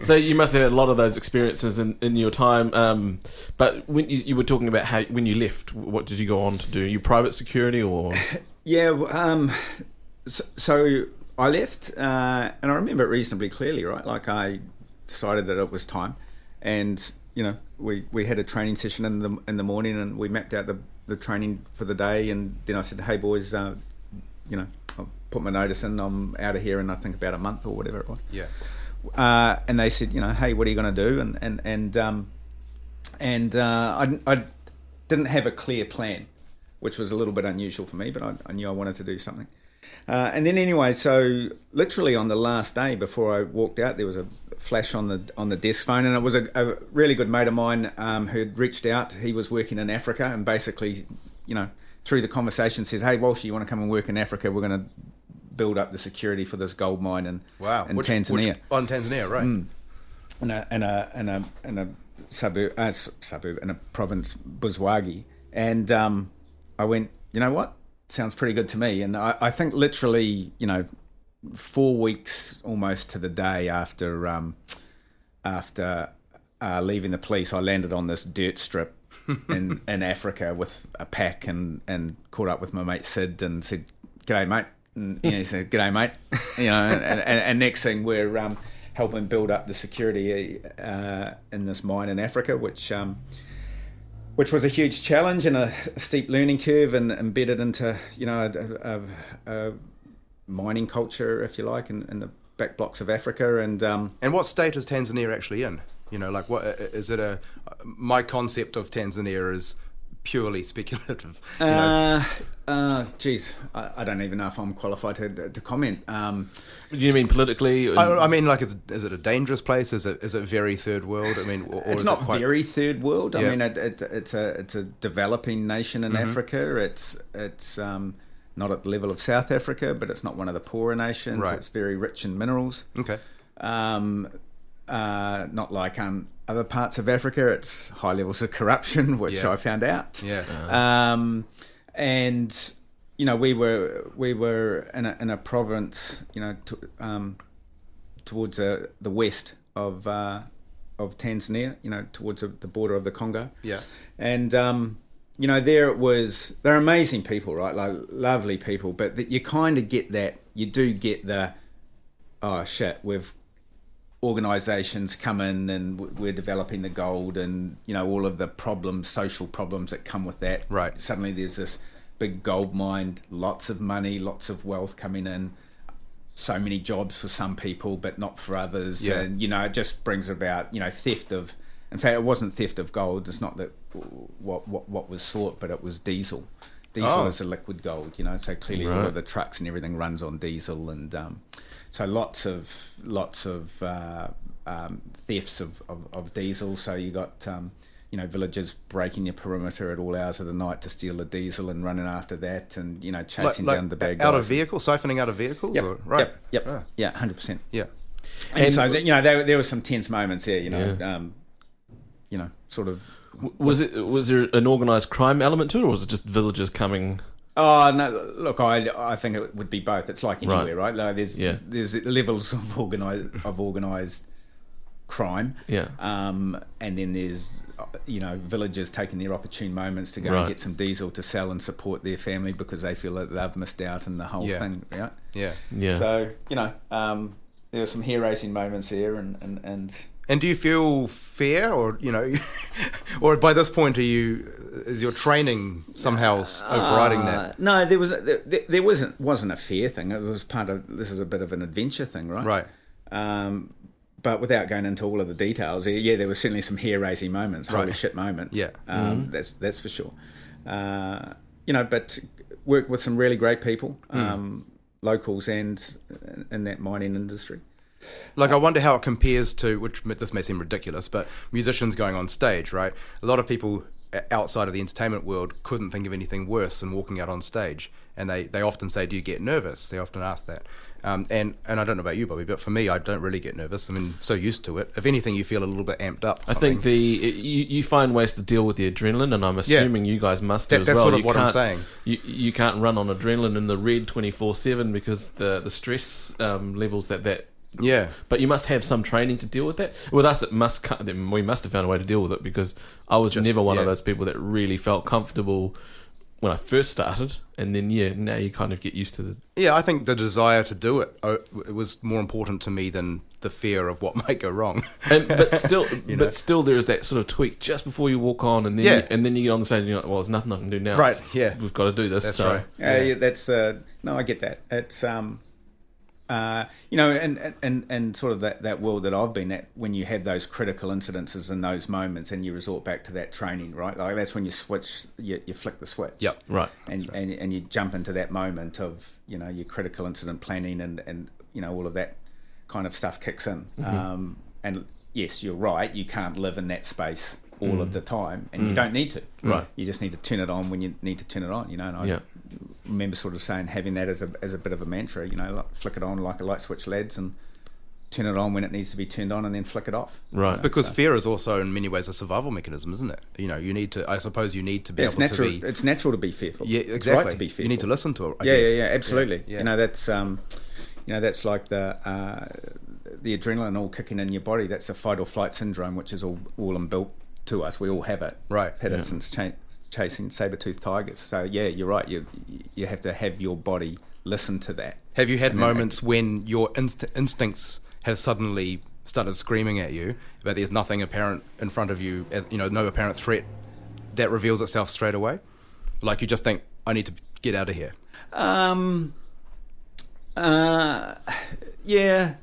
So you must have had a lot of those experiences in, in your time. Um, but when you, you were talking about how when you left, what did you go on to do? You private security or? Yeah. Um. So. so I left, uh, and I remember it reasonably clearly, right? Like, I decided that it was time, and, you know, we, we had a training session in the in the morning, and we mapped out the, the training for the day, and then I said, hey, boys, uh, you know, I'll put my notice in, I'm out of here in, I think, about a month or whatever it was. Yeah. Uh, and they said, you know, hey, what are you going to do? And, and, and, um, and uh, I, I didn't have a clear plan, which was a little bit unusual for me, but I, I knew I wanted to do something. Uh, and then anyway, so literally on the last day before I walked out, there was a flash on the on the desk phone, and it was a, a really good mate of mine um, who'd reached out. He was working in Africa, and basically, you know, through the conversation said, hey, Walsh, you want to come and work in Africa? We're going to build up the security for this gold mine in, wow. in which, Tanzania. Which, on Tanzania, right. Mm. In a, in a, in a, in a suburb, uh, suburb, in a province, Buzwagi. And um, I went, you know what? Sounds pretty good to me. And I, I think literally, you know, four weeks almost to the day after um, after uh, leaving the police, I landed on this dirt strip in, in Africa with a pack and, and caught up with my mate Sid and said, g'day, mate. And you know, he said, g'day, mate. You know, and, and, and next thing we're um, helping build up the security uh, in this mine in Africa, which... Um, which was a huge challenge and a steep learning curve, and embedded into, you know, a, a, a mining culture, if you like, in, in the back blocks of Africa. And um, and what state is Tanzania actually in? You know, like, what is it? A my concept of Tanzania is purely speculative. You know? uh, uh, geez, I, I don't even know if I'm qualified to to comment. Um, Do you mean politically? Or... I, I mean, like, is, is it a dangerous place? Is it is it very third world? I mean, or, or it's is not it quite... very third world. Yeah. I mean, it, it, it's a it's a developing nation in mm-hmm. Africa. It's it's um, not at the level of South Africa, but it's not one of the poorer nations. Right. It's very rich in minerals. Okay. Um, uh, not like um. other parts of Africa, it's high levels of corruption, which yeah. I found out. Yeah. Uh-huh. Um, and you know, we were we were in a, in a province, you know, t- um, towards uh, the west of uh, of Tanzania, you know, towards the border of the Congo. Yeah. And um, you know, there it was. They're amazing people, right? Like, lovely people, but that you kind of get that. You do get the oh shit, we've. organisations come in and we're developing the gold, and you know, all of the problems, social problems that come with that. Right. Suddenly there's this big gold mine, lots of money, lots of wealth coming in, so many jobs for some people but not for others. Yeah. And you know, it just brings about, you know, theft of, in fact it wasn't theft of gold, it's not that what what, what was sought, but it was diesel. Diesel oh. is a liquid gold, you know, so clearly right. all of the trucks and everything runs on diesel, and um, so lots of lots of uh, um, thefts of, of, of diesel. So you got um, you know, villagers breaking your perimeter at all hours of the night to steal the diesel and running after that, and you know, chasing like, like down the bad guys. Out of vehicles, siphoning out of vehicles, yep. or, right? Yep, yep, yeah, hundred percent. Yeah, and, and so you know, there, there were some tense moments there. You know, yeah. um, you know, sort of. Was it was there an organised crime element to it, or was it just villagers coming? Oh no! Look, I I think it would be both. It's like anywhere, right? right? Like there's yeah. there's levels of organised of organised crime. Yeah. Um, and then there's, you know, villagers taking their opportune moments to go right. and get some diesel to sell and support their family because they feel that they've missed out and the whole yeah. thing, right? Yeah. Yeah. So, you know, um, there were some hair-raising moments there and... and, and And do you feel fair, or you know, or by this point, are you is your training somehow overriding uh, that? No, there was there, there wasn't wasn't a fair thing. It was part of this is a bit of an adventure thing, right? Right. Um, but without going into all of the details, yeah, there were certainly some hair-raising moments, holy right. shit moments. Yeah, um, mm-hmm. that's that's for sure. Uh, you know, but worked with some really great people, um, mm. locals, and in that mining industry. Like, I wonder how it compares to, which this may seem ridiculous, but musicians going on stage, right? A lot of people outside of the entertainment world couldn't think of anything worse than walking out on stage. And they, they often say, do you get nervous? They often ask that. Um, and, and I don't know about you, Bobby, but for me, I don't really get nervous. I mean, so used to it. If anything, you feel a little bit amped up. I think the you, you find ways to deal with the adrenaline, and I'm assuming yeah. you guys must do that, as that's well. That's sort of you what I'm saying. You, you can't run on adrenaline in the red twenty-four seven because the, the stress um, levels that that... Yeah, but you must have some training to deal with that. With us, it must we must have found a way to deal with it because I was Just, never one yeah. of those people that really felt comfortable when I first started, and then yeah, now you kind of get used to the. Yeah, I think the desire to do it, it was more important to me than the fear of what might go wrong. And, but still, you know? But still, there is that sort of tweak just before you walk on, and then yeah. you, and then you get on the stage, and you're like, well, there's nothing I can do now. Right? Yeah, we've got to do this. That's so. Right. Yeah. Uh, yeah, that's uh, no, I get that. It's um. Uh, you know, and, and, and sort of that, that world that I've been at, when you have those critical incidences and those moments and you resort back to that training, right? Like that's when you switch, you, you flick the switch. Yep, right. And, right. and and you jump into that moment of, you know, your critical incident planning and, and you know, all of that kind of stuff kicks in. Mm-hmm. Um, and yes, you're right, you can't live in that space all mm. of the time and mm. you don't need to. Right. You just need to turn it on when you need to turn it on, you know, and I... Yeah. remember sort of saying having that as a as a bit of a mantra, you know, like flick it on like a light switch, lads, and turn it on when it needs to be turned on and then flick it off. Right. You know, because so. Fear is also in many ways a survival mechanism, isn't it? You know, you need to, I suppose you need to be it's able natural, to be... It's natural to be fearful. Yeah, exactly. It's right to be fearful. You need to listen to it, I yeah, guess. Yeah, yeah, absolutely. Yeah, yeah. You know, that's um, you know that's like the uh, the adrenaline all kicking in your body. That's the fight or flight syndrome, which is all, all inbuilt to us. We all have it. Right. Had yeah. it since change. Chasing saber-toothed tigers. So yeah, you're right. You you have to have your body listen to that. Have you had moments when your inst- instincts have suddenly started screaming at you, but there's nothing apparent in front of you, as, you know, no apparent threat that reveals itself straight away? Like you just think, I need to get out of here. Um. Uh. Yeah.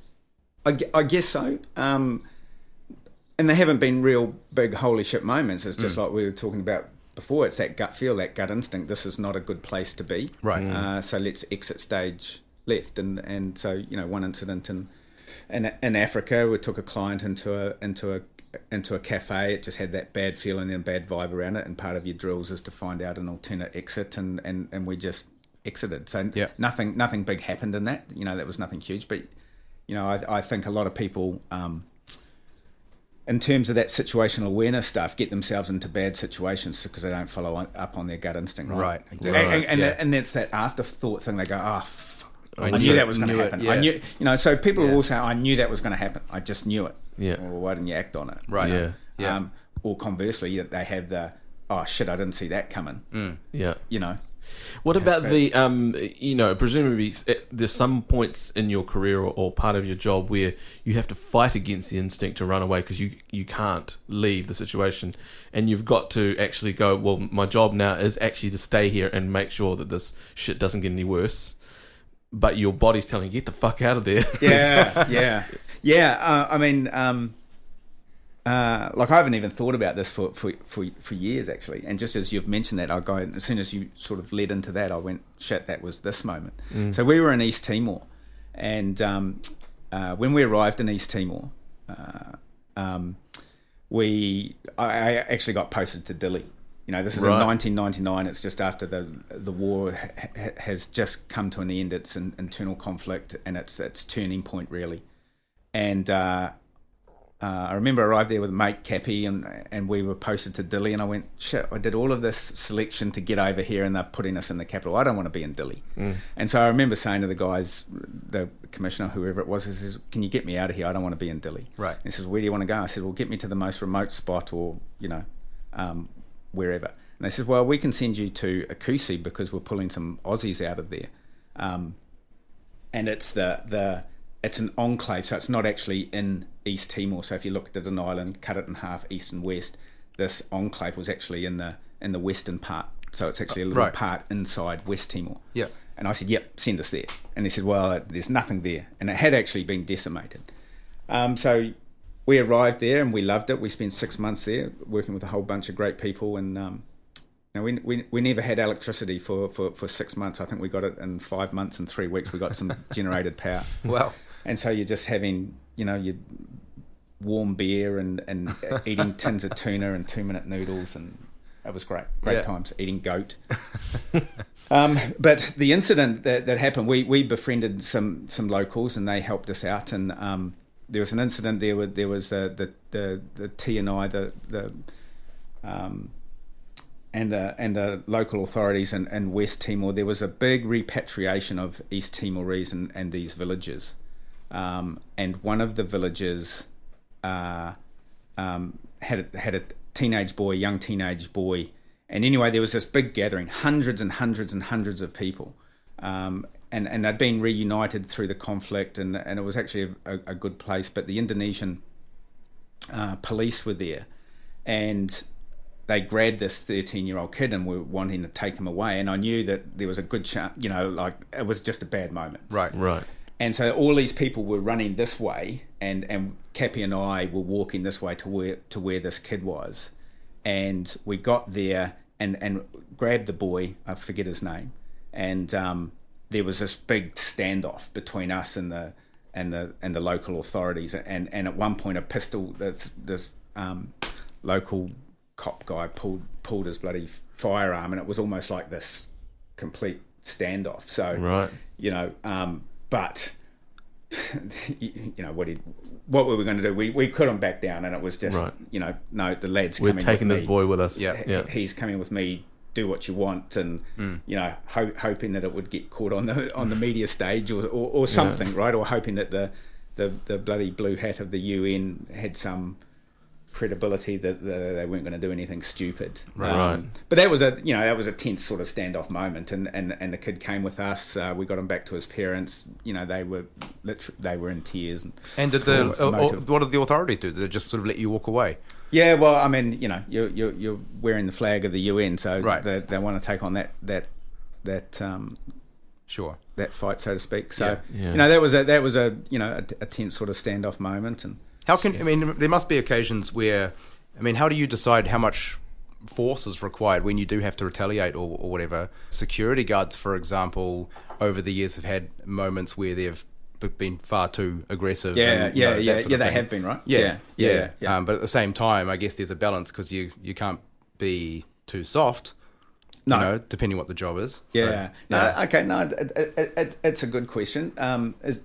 I, I guess so. Um. And they haven't been real big holy shit moments. It's just mm. like we were talking about. Before it's that gut feel, that gut instinct. This is not a good place to be. Right. Mm. Uh, so let's exit stage left, and, and so you know one incident in, in in Africa, we took a client into a into a into a cafe. It just had that bad feeling and bad vibe around it. And part of your drills is to find out an alternate exit, and, and, and we just exited. So yeah. nothing nothing big happened in that. You know that was nothing huge, but you know I I think a lot of people. Um, in terms of that situational awareness stuff, get themselves into bad situations because they don't follow up on their gut instinct. Right, right exactly. Right, and, and, yeah. and that's that afterthought thing. They go, oh, fuck, I, I knew, knew that was going to happen. It, yeah. I knew, you know, so people yeah. will say, I knew that was going to happen. I just knew it. Yeah. Well, why didn't you act on it? Right. Yeah. yeah. Um, or conversely, they have the, oh, shit, I didn't see that coming. Mm. Yeah. You know. What about yeah, the, um, you know, presumably there's some points in your career or, or part of your job where you have to fight against the instinct to run away because you, you can't leave the situation and you've got to actually go, well, my job now is actually to stay here and make sure that this shit doesn't get any worse. But your body's telling you, get the fuck out of there. Yeah, yeah. Yeah, uh, I mean... Um Uh, like I haven't even thought about this for, for, for, for years actually, and just as you've mentioned that, I go as soon as you sort of led into that, I went shit. That was this moment. Mm. So we were in East Timor, and um, uh, when we arrived in East Timor, uh, um, we I, I actually got posted to Dili. You know, this is right. in nineteen ninety-nine. It's just after the the war ha- has just come to an end. It's an internal conflict, and it's it's turning point really, and. Uh, Uh, I remember I arrived there with mate Cappy, and and we were posted to Dili, and I went, shit, I did all of this selection to get over here, and they're putting us in the capital. I don't want to be in Dili. Mm. And so I remember saying to the guys, the commissioner, whoever it was, he says, can you get me out of here? I don't want to be in Dili. Right. And he says, where do you want to go? I said, well, get me to the most remote spot, or, you know, um, wherever. And they said, well, we can send you to Akusi because we're pulling some Aussies out of there. Um, and it's the the... It's an enclave, so it's not actually in East Timor. So if you looked at an island, cut it in half, east and west, this enclave was actually in the in the western part. So it's actually a little right. part inside West Timor. Yeah. And I said, yep, send us there. And he said, well, there's nothing there. And it had actually been decimated. Um, so we arrived there and we loved it. We spent six months there working with a whole bunch of great people. And um, now we, we we never had electricity for, for, for six months. I think we got it in five months and three weeks. We got some generated power. Wow. And so you're just having, you know, your warm beer and, and eating tins of tuna and two-minute noodles, and it was great, great yeah. times, eating goat. um, but the incident that, that happened, we, we befriended some, some locals and they helped us out, and um, there was an incident there where there was uh, the, the, the T N I, the... the um, and the and the local authorities in, in West Timor. There was a big repatriation of East Timorese and, and these villages. Um, and one of the villagers uh, um, had a, had a teenage boy, young teenage boy, and anyway, there was this big gathering, hundreds and hundreds and hundreds of people, um, and and they'd been reunited through the conflict, and, and it was actually a, a good place. But the Indonesian uh, police were there, and they grabbed this thirteen-year-old kid and were wanting to take him away. And I knew that there was a good chance, you know, like it was just a bad moment. Right, right. And so all these people were running this way, and, and Cappy and I were walking this way to where to where this kid was. And we got there and, and grabbed the boy, I forget his name, and um, there was this big standoff between us and the and the and the local authorities. And, and at one point, a pistol, this this um, local cop guy pulled pulled his bloody firearm, and it was almost like this complete standoff. So right. you know. Um, But, you know, what did, what were we going to do? We we couldn't back down, and it was just, right. you know, no, the lad's We're coming with me. We're taking this boy with us. Yeah. H- yeah. He's coming with me, do what you want, and, mm. you know, ho- hoping that it would get caught on the on the media stage or, or, or something, yeah. right? Or hoping that the, the, the bloody blue hat of the U N had some credibility that the, they weren't going to do anything stupid. Right. Um, but that was a, you know, that was a tense sort of standoff moment, and, and, and the kid came with us. Uh, we got him back to his parents. You know, they were literally, they were in tears. And, and did the uh, or, what did the authorities do? Did they just sort of let you walk away? Yeah, well, I mean, you know, you're you're, you're wearing the flag of the U N, so right. they, they want to take on that that that um, sure that fight, so to speak. So yeah. Yeah. you know, that was a that was a you know a, a tense sort of standoff moment. And how can, I mean, there must be occasions where, I mean, how do you decide how much force is required when you do have to retaliate or, or whatever? Security guards, for example, over the years have had moments where they've been far too aggressive. Yeah, and, yeah, know, yeah, yeah, they have been, right? Yeah, yeah. yeah, yeah. yeah. Um, but at the same time, I guess there's a balance, because you, you can't be too soft. No, you know, depending what the job is. Yeah. So, no, yeah. Okay. No, it, it, it, it's a good question. Um, is,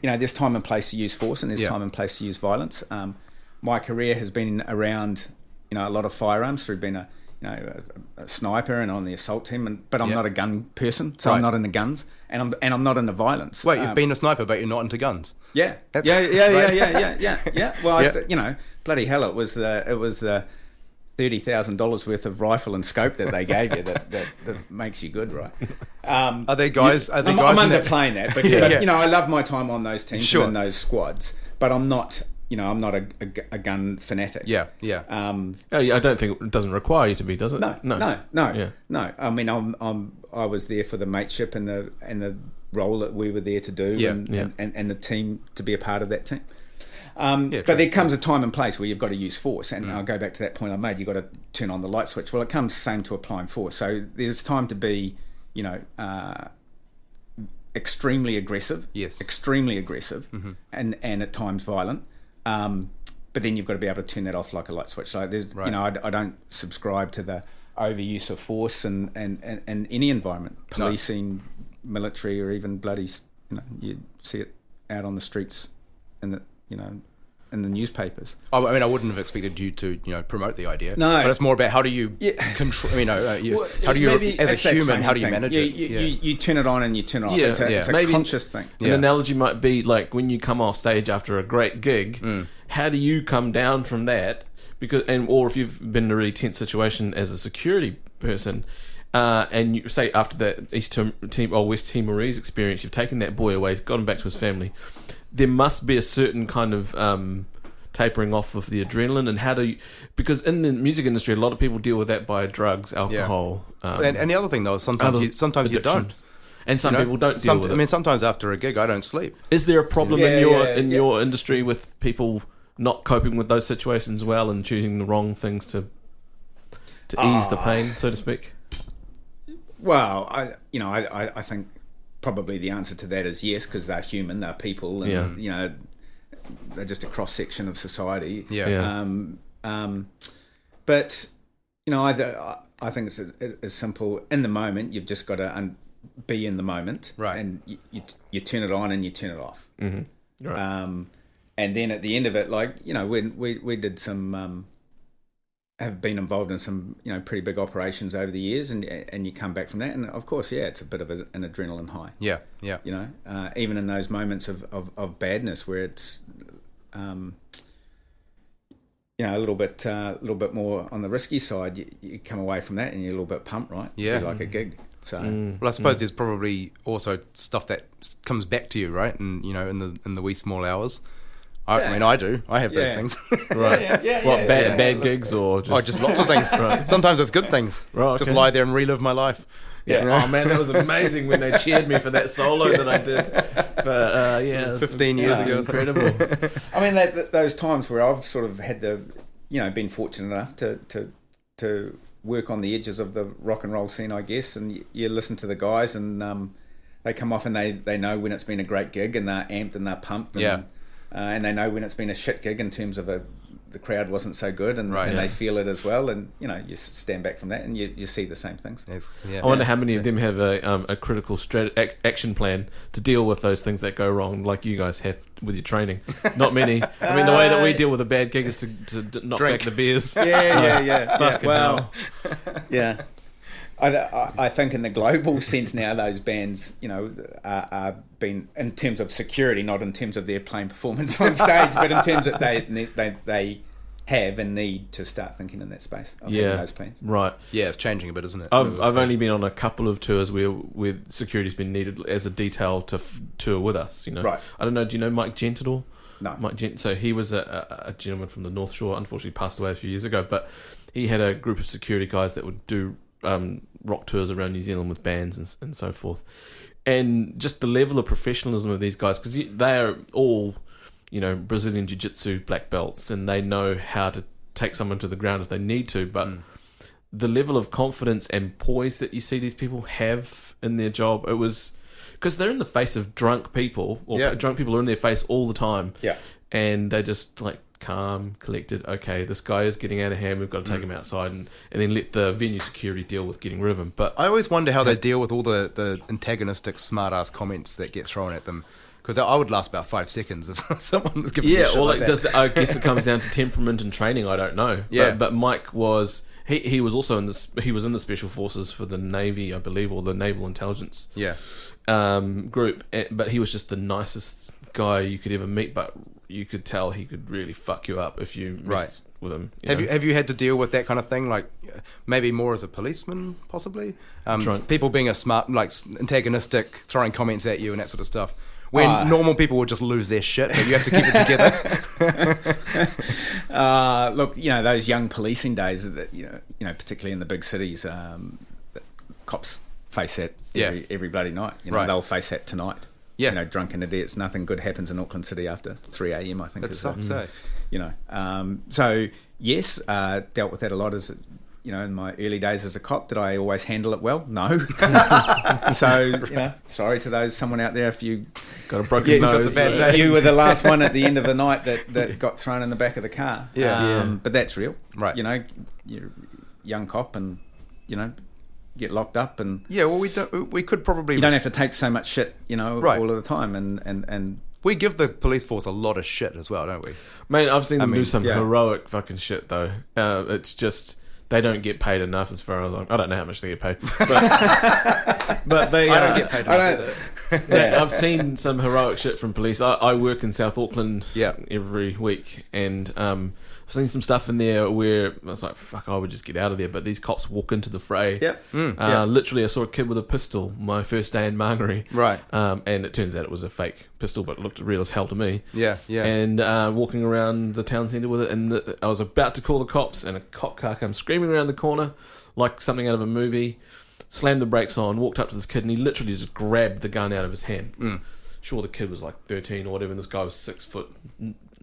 you know, there's time and place to use force, and there's yeah. time and place to use violence. Um, my career has been around, you know, a lot of firearms through being a, you know, a, a sniper and on the assault team, and but I'm yeah. not a gun person, so right. I'm not into guns, and I'm and I'm not into violence. Wait, you've um, been a sniper, but you're not into guns. Yeah. That's yeah, yeah, right? yeah, yeah, yeah, yeah, yeah. Well, yeah. I st- you know, bloody hell, it was the it was the. thirty thousand dollars worth of rifle and scope that they gave you that, that, that makes you good, right? Um, are there guys... Are there I'm, guys I'm underplaying that, that but, yeah, but yeah. you know, I love my time on those teams sure. and in those squads, but I'm not, you know, I'm not a, a, a gun fanatic. Yeah, yeah. Um, I don't think it doesn't require you to be, does it? No, no, no, no. Yeah. no. I mean, I'm, I'm, I was there for the mateship and the and the role that we were there to do yeah, and, yeah. And, and, and the team, to be a part of that team. Um, yeah, but there comes a time and place where you've got to use force, and mm. I'll go back to that point I made. You've got to turn on the light switch. Well, it comes the same to applying force. So there's time to be, you know, uh, extremely aggressive, yes, extremely aggressive, mm-hmm. and, and at times violent. Um, but then you've got to be able to turn that off like a light switch. So there's, right. you know, I, I don't subscribe to the overuse of force in and, and, and any environment, policing, no. military, or even bloody. You know, you see it out on the streets in the. You know, in the newspapers. I mean, I wouldn't have expected you to, you know, promote the idea. No, but it's more about how do you yeah. control. You know, uh, you, well, how do you maybe, as a human? How do you manage yeah, it? You, yeah. you, you turn it on and you turn it off. Yeah, it's a, yeah. it's a maybe conscious thing. An yeah. analogy might be like when you come off stage after a great gig. Mm. How do you come down from that? Because and or if you've been in a really tense situation as a security person. Uh, and you say after that East Tim- Tim- or West Timorese experience, you've taken that boy away, got him back to his family. There must be a certain kind of um, tapering off of the adrenaline, and how do you? Because in the music industry, a lot of people deal with that by drugs, alcohol, yeah. um, and, and the other thing though is sometimes you, sometimes you don't, and some you know, people don't. Some, deal with I mean, it. Sometimes after a gig, I don't sleep. Is there a problem yeah, in your yeah, in yeah. your industry with people not coping with those situations well and choosing the wrong things to to oh. ease the pain, so to speak? Well, I you know I, I think probably the answer to that is yes, because they're human, they're people, and yeah. you know they're just a cross section of society. Yeah. yeah. Um. Um. But you know, I I think it's as simple. In the moment, you've just got to un- be in the moment, right? And you, you you turn it on and you turn it off. Mm-hmm. Right. Um. And then at the end of it, like you know, when we we did some. Um, have been involved in some, you know, pretty big operations over the years, and and you come back from that, and of course, yeah, it's a bit of a, an adrenaline high. Yeah, yeah. You know, uh, even in those moments of, of, of badness where it's, um, you know, a little bit a uh, little bit more on the risky side, you, you come away from that and you're a little bit pumped, right? Yeah, like a gig. So, mm. well, I suppose mm. there's probably also stuff that comes back to you, right? And you know, in the in the wee small hours. I, yeah. I mean, I do. I have yeah. those things. Right. Yeah, yeah, yeah, what, yeah, bad, yeah. bad gigs or just... Oh, just lots of things. Right. Sometimes it's good things. Right, okay. Just lie there and relive my life. Yeah. yeah. Oh, man, that was amazing when they cheered me for that solo yeah. that I did for, uh, yeah... fifteen years ago. Incredible. I mean, that, that, those times where I've sort of had the... You know, been fortunate enough to, to, to work on the edges of the rock and roll scene, I guess, and you, you listen to the guys and um, they come off and they, they know when it's been a great gig and they're amped and they're pumped. And, yeah. Uh, and they know when it's been a shit gig in terms of a, the crowd wasn't so good, and, right, and yeah. they feel it as well. And you know, you stand back from that, and you, you see the same things. Yes. Yeah. I wonder how many yeah. of them have a um, a critical strat- ac- action plan to deal with those things that go wrong, like you guys have with your training. Not many. I mean, the way that we deal with a bad gig is to, to knock Drink. back the beers. Yeah, yeah, yeah. yeah. Well, yeah. I, I think in the global sense now, those bands, you know, are, are been in terms of security, not in terms of their playing performance on stage, but in terms that they they they have and need to start thinking in that space. Of yeah, those plans. Right. Yeah, it's changing a bit, isn't it? I've I've only been on a couple of tours where where security's been needed as a detail to f- tour with us. You know, right. I don't know. Do you know Mike Gent at all? No. Mike Gent. So he was a, a gentleman from the North Shore. Unfortunately, passed away a few years ago. But he had a group of security guys that would do. Um, rock tours around New Zealand with bands and, and so forth, and just the level of professionalism of these guys, because they are all, you know, Brazilian jiu-jitsu black belts, and they know how to take someone to the ground if they need to, but mm. the level of confidence and poise that you see these people have in their job, it was because they're in the face of drunk people, or yeah. drunk people are in their face all the time, yeah, and they just like calm, collected, okay, this guy is getting out of hand, we've got to take mm. him outside, and, and then let the venue security deal with getting rid of him. But I always wonder how they deal with all the, the antagonistic smart-ass comments that get thrown at them, because I would last about five seconds if someone was giving yeah, me shit or like, like that. Does, I guess it comes down to temperament and training, I don't know. Yeah. But, but Mike was... He he was also in the he was in the special forces for the Navy, I believe, or the Naval Intelligence yeah um, group. But he was just the nicest guy you could ever meet. But you could tell he could really fuck you up if you right. mess with him. You have know? you have you had to deal with that kind of thing? Like maybe more as a policeman, possibly. Um, people being a smart, like antagonistic, throwing comments at you and that sort of stuff. When uh, normal people would just lose their shit, but you have to keep it together. uh, look, you know, those young policing days, that you know, you know, particularly in the big cities, um, cops face that every, yeah. every bloody night. You know, right. They'll face that tonight. Yeah. You know, drunken idiots. Nothing good happens in Auckland City after three a.m., I think. That sucks, eh? You know, um, so, yes, uh, dealt with that a lot as... You know, in my early days as a cop, did I always handle it well? No. So, you know, sorry to those someone out there if you got a broken yeah, nose, got the bad day. You were the last one at the end of the night that, that got thrown in the back of the car. Yeah. Um, yeah, but that's real, right? You know, you're a young cop, and you know, get locked up, and yeah, well, we don't, we could probably you don't have to take so much shit, you know, right. all of the time, and and and. We give the police force a lot of shit as well, don't we? Mate, I've seen them I mean, do some yeah. heroic fucking shit, though. Uh, it's just... They don't get paid enough as far as I'm... I don't know how much they get paid. But, but they... Uh, I don't get paid enough. Yeah, I've seen some heroic shit from police. I, I work in South Auckland yeah. every week, and um, I've seen some stuff in there where I was like, fuck, I would just get out of there. But these cops walk into the fray. Yeah. Mm, uh, yeah. Literally, I saw a kid with a pistol my first day in Māngere. Right. Um, and it turns out it was a fake pistol, but it looked real as hell to me. Yeah, yeah. And uh, walking around the town centre with it, and the, I was about to call the cops, and a cop car comes screaming around the corner like something out of a movie, slammed the brakes on, walked up to this kid, and he literally just grabbed the gun out of his hand. Mm. Sure, the kid was like thirteen or whatever, and this guy was six foot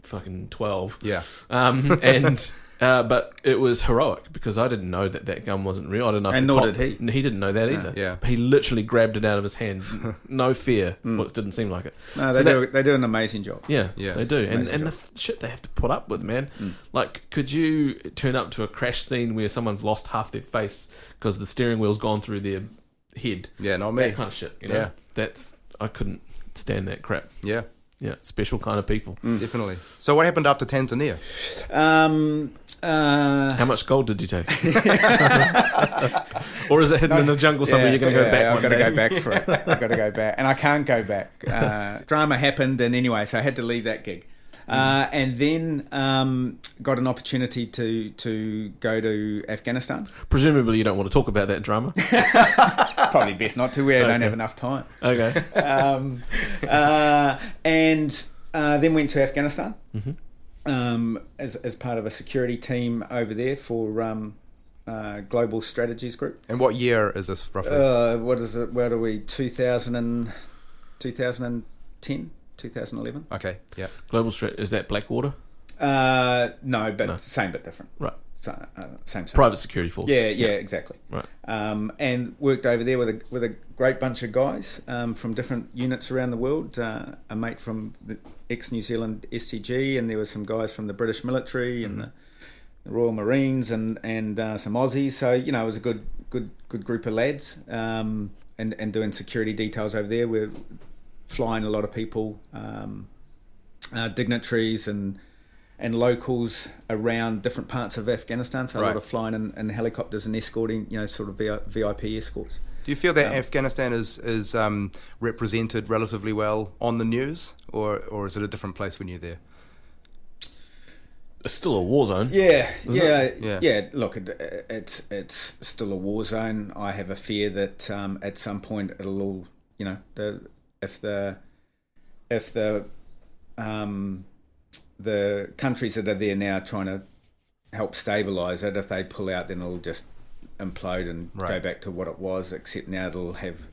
fucking twelve. Yeah. Um, and... Uh, but it was heroic because I didn't know that that gun wasn't real. I didn't know, and nor cop, did he. He didn't know that no, either. Yeah, he literally grabbed it out of his hand, no fear. Mm. Well, it didn't seem like it. No, they so do. That, they do an amazing job. Yeah, yeah, they do. Amazing and and job. the shit they have to put up with, man. Mm. Like, could you turn up to a crash scene where someone's lost half their face because the steering wheel's gone through their head? Yeah, not me. That kind of shit. You know? Yeah, that's I couldn't stand that crap. Yeah, yeah, special kind of people. Mm. Definitely. So, what happened after Tanzania? Um. Uh, How much gold did you take? Or is it hidden no, in the jungle somewhere? Yeah, you're going to go yeah, back. Yeah, I've got to go back for it. I've got to go back, and I can't go back. Uh, drama happened, and anyway, so I had to leave that gig, uh, and then um, got an opportunity to to go to Afghanistan. Presumably, you don't want to talk about that drama. Probably best not to. We okay. don't have enough time. Okay. Um, uh, and uh, then went to Afghanistan. Mm-hmm. Um, as as part of a security team over there for um, uh, Global Strategies Group. And what year is this roughly? Uh, what is it? Where are we? two thousand, twenty ten, twenty eleven. Okay, yeah. Global Strat is that Blackwater? Uh, no, but no. same but different. Right. So, uh, same, same. Private security force. Yeah, yeah, yeah. Exactly. Right. Um, and worked over there with a with a great bunch of guys um, from different units around the world. Uh, a mate from the ex-New Zealand S T G, and there were some guys from the British military and mm-hmm. the Royal Marines and and uh, some Aussies. So you know, it was a good good good group of lads. Um, and and doing security details over there, we're flying a lot of people, um, uh, dignitaries and and locals around different parts of Afghanistan. So right. a lot of flying in, in helicopters and escorting, you know, sort of V I P escorts. Do you feel that um, Afghanistan is is um, represented relatively well on the news, or or is it a different place when you're there? It's still a war zone. Yeah, yeah, yeah, yeah. Look, it, it's it's still a war zone. I have a fear that um, at some point it'll all, you know, the if the if the um, the countries that are there now trying to help stabilise it, if they pull out, then it'll just implode and right. go back to what it was, except now it'll have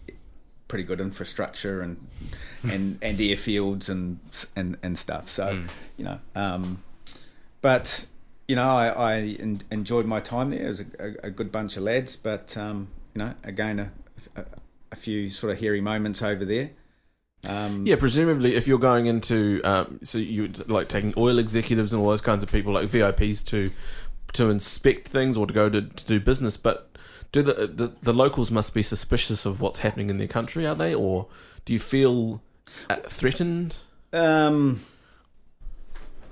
pretty good infrastructure and and, and airfields and and and stuff. So mm. you know, um, but you know, I, I in, enjoyed my time there. It was a, a, a good bunch of lads, but um, you know, again, a, a, a few sort of hairy moments over there. Um, yeah, presumably, if you're going into um, so you like taking oil executives and all those kinds of people, like V I Ps, to to inspect things or to go to, to do business, but do the, the the locals must be suspicious of what's happening in their country, are they? Or do you feel uh, threatened? Um,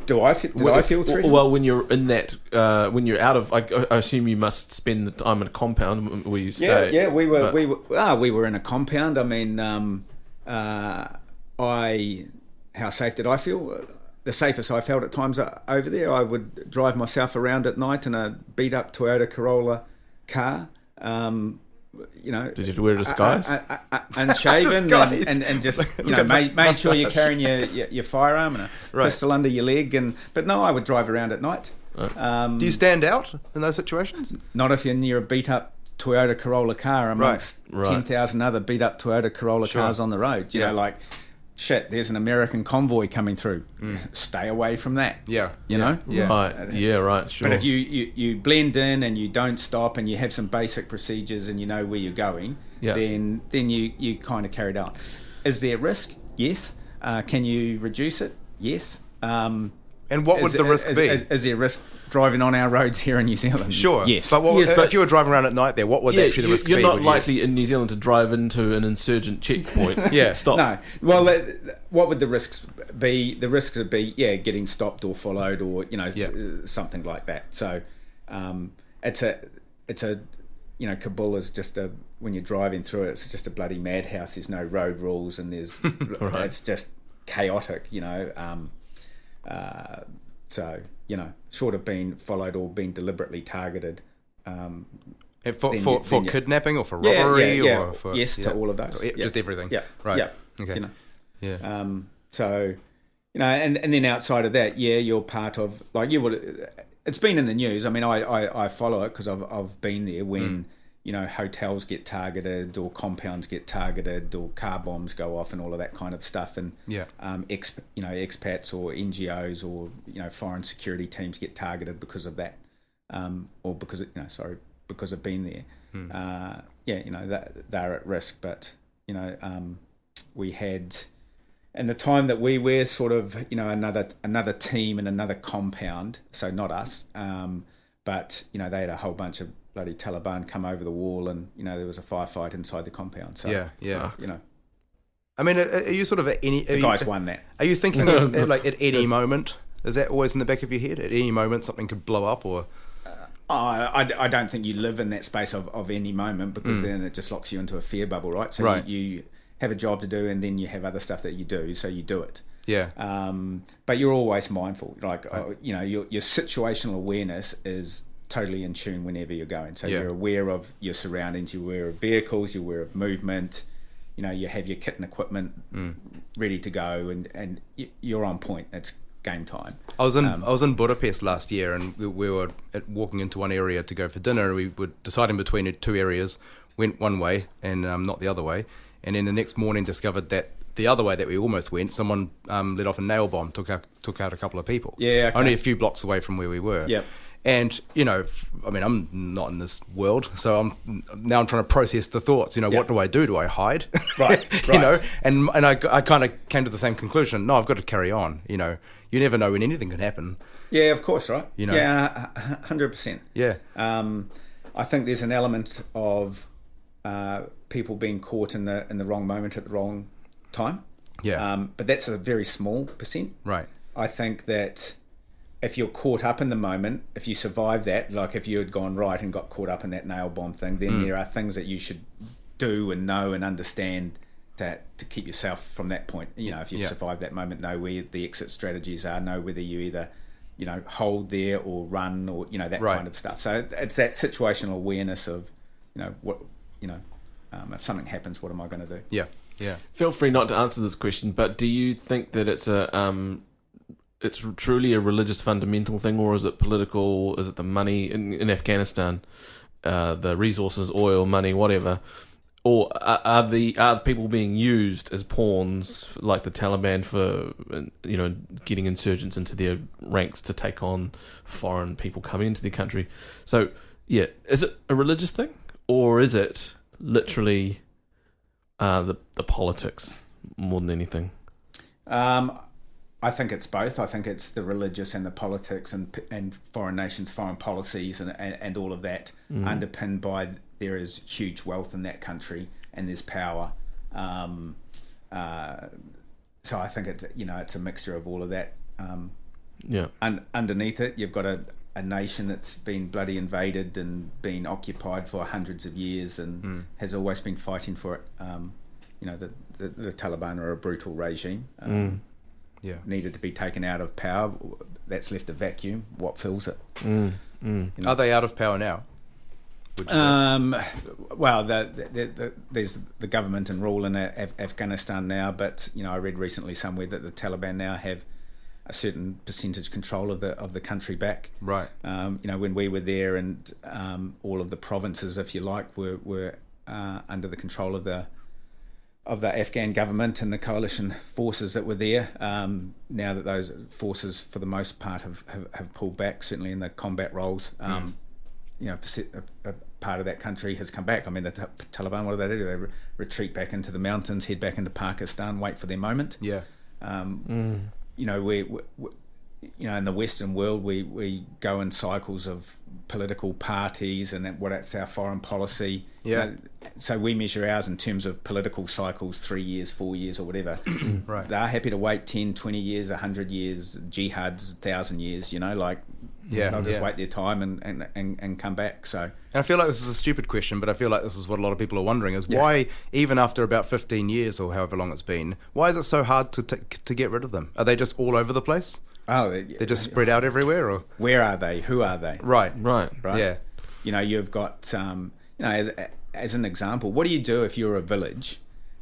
do I feel, did well, I feel threatened? Well, when you're in that, uh, when you're out of, I, I assume you must spend the time in a compound where you stay. Yeah, yeah, we were but, we were ah, we were in a compound. I mean. Um, Uh, I, how safe did I feel? The safest I felt at times over there. I would drive myself around at night in a beat-up Toyota Corolla car. Um, you know, did you have to wear a disguise? Uh, uh, uh, unshaven disguise. And, and, and just you know, made, made sure you're carrying your, your, your firearm and a right. pistol under your leg. And but no, I would drive around at night. Right. Um, Do you stand out in those situations? Not if you're near a beat-up Toyota Corolla car amongst right, right. ten thousand other beat up Toyota Corolla sure. cars on the road. You yeah. know, like, shit, there's an American convoy coming through. Mm. Stay away from that. Yeah. You yeah. know? Yeah. Right. Yeah, right, sure. But if you, you, you blend in and you don't stop and you have some basic procedures and you know where you're going, yeah. then then you, you kind of carry it out. Is there risk? Yes. Uh, can you reduce it? Yes. Um, and what would is, the risk is, be? Is, is, is there risk? Driving on our roads here in New Zealand. Sure. Yes. But, what, yes, but if you were driving around at night there, what would yeah, actually the risk you're be? You're not likely you? in New Zealand to drive into an insurgent checkpoint. yeah. Stop. No. Well, what would the risks be the risks would be yeah getting stopped or followed or you know yeah. something like that. So um, it's a it's a you know Kabul is just a when you're driving through it, it's just a bloody madhouse. There's no road rules and there's right. it's just chaotic. You know, um, uh, so you know short of being followed or being deliberately targeted. Um, for then, for, then for kidnapping or for robbery yeah, yeah, yeah. or for yes yeah. to all of those yeah, yeah. just everything yeah right yeah okay you know. yeah um so you know and, and then outside of that yeah you're part of like you would it's been in the news I mean I I, I follow it because I've I've been there when mm. you know hotels get targeted or compounds get targeted or car bombs go off and all of that kind of stuff and yeah um exp, you know expats or N G Os or you know foreign security teams get targeted because of that um or because of, you know sorry because I've been there, hmm. uh, yeah, you know, that, they're at risk. But, you know, um, we had, and the time that we were sort of, you know, another another team and another compound, so not us, um, but, you know, they had a whole bunch of bloody Taliban come over the wall and, you know, there was a firefight inside the compound. So, yeah, yeah. you know. I mean, are you sort of at any... The guys you, won that. Are you thinking, of, like, at any moment, is that always in the back of your head? At any moment something could blow up or... Oh, I, I don't think you live in that space of, of any moment because mm. then it just locks you into a fear bubble, right? So right. You, you have a job to do and then you have other stuff that you do, so you do it. Yeah. Um, but you're always mindful. Like, right. you know, your, your situational awareness is totally in tune whenever you're going. So yeah. you're aware of your surroundings, you're aware of vehicles, you're aware of movement, you know, you have your kit and equipment mm. ready to go and, and you're on point. It's game time. I was in um, I was in Budapest last year, and we were at, walking into one area to go for dinner. We were deciding between two areas, went one way and um, not the other way, and then the next morning discovered that the other way that we almost went, someone um, let off a nail bomb, took out took out a couple of people. Yeah, okay. Only a few blocks away from where we were. Yeah. And, you know, I mean, I'm not in this world, so I'm now I'm trying to process the thoughts. You know, yep. what do I do? Do I hide? Right, right. You know, and and I, I kind of came to the same conclusion. No, I've got to carry on. You know, you never know when anything can happen. Yeah, of course, right? You know, yeah, one hundred percent. Yeah. Um, I think there's an element of uh, people being caught in the in the wrong moment at the wrong time. Yeah. Um, but that's a very small percent. Right. I think that. If you're caught up in the moment, if you survive that, like if you had gone right and got caught up in that nail bomb thing, then mm. there are things that you should do and know and understand to to keep yourself from that point. You know, if you've yeah. survived that moment, know where the exit strategies are, know whether you either, you know, hold there or run or, you know, that right. kind of stuff. So it's that situational awareness of, you know, what, you know, um, if something happens, what am I going to do? Yeah, yeah. Feel free not to answer this question, but do you think that it's a... Um it's truly a religious fundamental thing, or is it political? Is it the money in, in Afghanistan, uh, the resources, oil, money, whatever? Or are, are the are people being used as pawns, like the Taliban, for you know getting insurgents into their ranks to take on foreign people coming into their country? So yeah, is it a religious thing, or is it literally uh, the the politics more than anything? Um. I think it's both. I think it's the religious and the politics and and foreign nations, foreign policies and, and, and all of that mm. underpinned by there is huge wealth in that country and there's power. Um, uh, so I think it's, you know, it's a mixture of all of that. Um, yeah. And underneath it, you've got a, a nation that's been bloody invaded and been occupied for hundreds of years and mm. has always been fighting for it. Um, you know, the, the, the Taliban are a brutal regime. Um, mm. Yeah. Needed to be taken out of power. That's left a vacuum. What fills it? Mm, mm. You know? Are they out of power now? Um, well, the, the, the, there's the government and rule in Af- Afghanistan now, but you know, I read recently somewhere that the Taliban now have a certain percentage control of the of the country back. Right. Um, you know, when we were there, and um, all of the provinces, if you like, were were uh, under the control of the. of the Afghan government and the coalition forces that were there. Um, now that those forces, for the most part, have, have, have pulled back, certainly in the combat roles, um, mm. you know, a, a part of that country has come back. I mean, the t- Taliban, what do they do? They re- retreat back into the mountains, head back into Pakistan, wait for their moment. Yeah. Um, mm. You know, we, we, you know, in the Western world, we, we go in cycles of political parties and that, well, that's our foreign policy. Yeah. You know, so we measure ours in terms of political cycles, three years, four years or whatever. Right. They're happy to wait ten, twenty years, one hundred years, jihads, one thousand years, you know, like yeah, they'll just yeah. wait their time and, and, and, and come back. So, and I feel like this is a stupid question, but I feel like this is what a lot of people are wondering is yeah. why, even after about fifteen years or however long it's been, why is it so hard to t- to get rid of them? Are they just all over the place? Oh, they, they're just spread out everywhere, or where are they? Who are they? Right, right, right. Yeah, you know, you've got, um, you know, as as an example, what do you do if you're a village,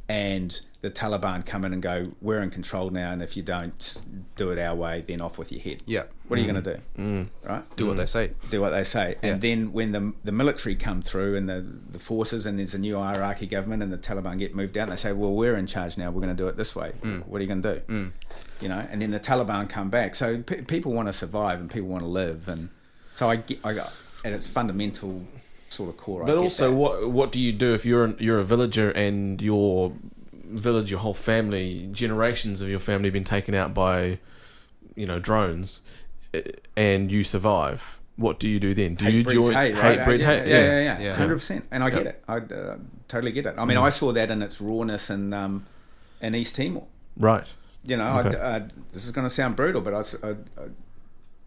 and the Taliban come in and go, "We're in control now, and if you don't do it our way, then off with your head." Yeah. What are mm. you going to do? Mm. Right. Do mm. what they say. Do what they say, yeah. And then when the the military come through and the the forces, and there's a new hierarchy government, and the Taliban get moved out, and they say, "Well, we're in charge now. We're going to do it this way." Mm. What are you going to do? Mm. You know, and then the Taliban come back. So p- people want to survive and people want to live, and so I get, I got at its fundamental sort of core. But I also, that. what what do you do if you're an, you're a villager and your village, your whole family, generations of your family, been taken out by, you know, drones, and you survive? What do you do then? Do hate you join hate, right? hate breed yeah, hate? Yeah, yeah, yeah, yeah, hundred yeah. percent. And I yep. get it. I uh, totally get it. I mean, mm. I saw that in its rawness in um, in East Timor. Right. You know, okay. I, I, this is going to sound brutal, but I, I, I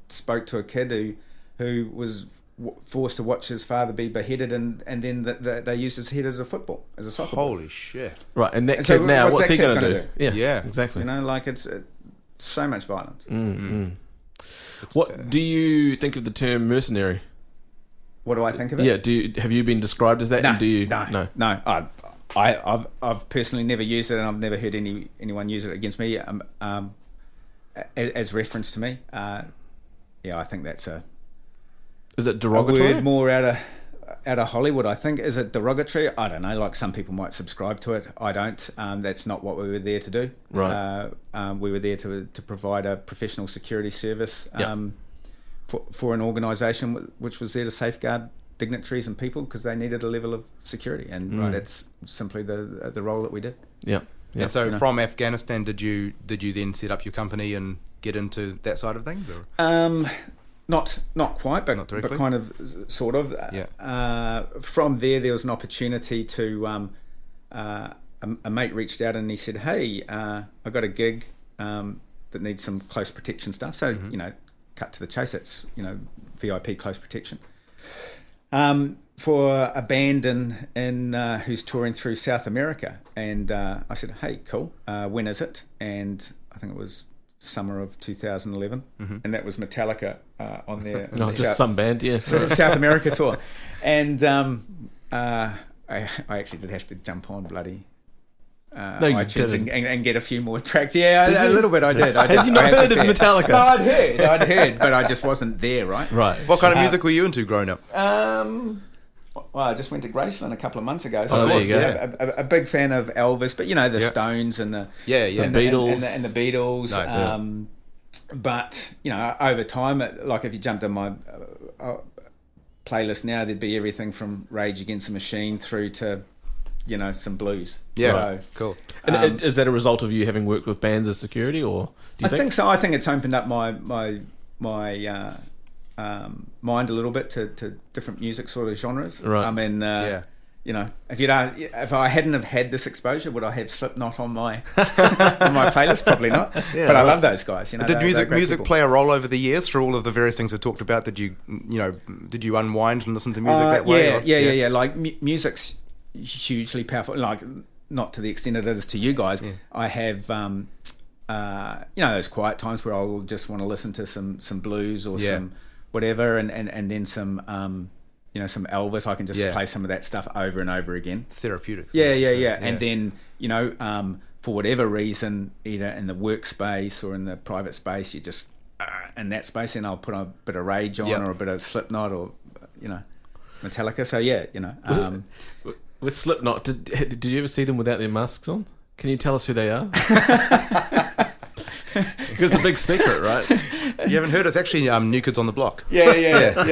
spoke to a kid who, who was w- forced to watch his father be beheaded, and, and then the, the, they used his head as a football, as a soccer Holy ball. shit. Right, and that and kid so now, what's, what's he going to do? do? Yeah, yeah, exactly. You know, like it's uh, so much violence. Mm-hmm. What uh, do you think of the term mercenary? What do I think of it? Yeah, do you, have you been described as that? No, do you, no, no. no I, I, I've I've personally never used it, and I've never heard any anyone use it against me um, um, as, as reference to me. Uh, yeah, I think that's a is it derogatory? A word more out of out of Hollywood, I think. Is it derogatory? I don't know. Like, some people might subscribe to it. I don't. Um, that's not what we were there to do. Right. Uh, um, we were there to to provide a professional security service um, yep. for for an organisation which was there to safeguard dignitaries and people, because they needed a level of security, and mm. right, that's simply the the role that we did. Yeah, yeah. And so, you know, from Afghanistan, did you did you then set up your company and get into that side of things? Or? Um, not not quite, but not but kind of sort of. Yeah. Uh, from there, there was an opportunity to um, uh, a, a mate reached out and he said, "Hey, uh, I got a gig um, that needs some close protection stuff." So mm-hmm. you know, cut to the chase. It's, you know, V I P close protection. Um, for a band in, in uh, who's touring through South America, and uh, I said, "Hey, cool. Uh, when is it?" And I think it was summer of two thousand eleven, mm-hmm. and that was Metallica uh, on their no, South, just some band, yeah, South America tour. And um, uh, I, I actually did have to jump on bloody uh, no, iTunes and, and, and get a few more tracks. Yeah, I, a little bit. I did. I did. Had you not I heard of fair. Metallica? No, I'd heard. I'd heard, but I just wasn't there. Right. Right. What kind of music uh, were you into growing up? Um, well, I just went to Graceland a couple of months ago. So oh, of course, there you go. Yeah, a, a big fan of Elvis, but you know the yep. Stones and the yeah, yeah, and the Beatles and the, and the, and the Beatles. Nice. Um, but you know, over time, it, like if you jumped on my uh, uh, playlist now, there'd be everything from Rage Against the Machine through to, you know, some blues. Yeah, so, cool. Um, and is that a result of you having worked with bands as security, or do you I think? think so? I think it's opened up my my my uh, um, mind a little bit to, to different music sort of genres. Right. I mean, uh, yeah. you know, if you don't, if I hadn't have had this exposure, would I have Slipknot on my on my playlist? Probably not. Yeah, but right. I love those guys. You know, did music music people. play a role over the years through all of the various things we talked about? Did you you know did you unwind and listen to music uh, that way? Yeah, or, yeah, yeah, yeah, yeah. Like mu- music's. hugely powerful, like not to the extent it is to you guys. Yeah. I have um, uh, you know, those quiet times where I'll just want to listen to some some blues or yeah. some whatever, and, and, and then some um, you know, some Elvis. I can just yeah. play some of that stuff over and over again. Therapeutic. Yeah, yeah, yeah. yeah. And yeah. then, you know, um, for whatever reason, either in the workspace or in the private space, you just uh, in that space, and I'll put a bit of Rage on yep. or a bit of Slipknot or, you know, Metallica. So yeah, you know. Um, With Slipknot, did did you ever see them without their masks on? Can you tell us who they are? Because it's a big secret, right? You haven't heard? It's actually um, New Kids on the Block. Yeah, yeah, yeah.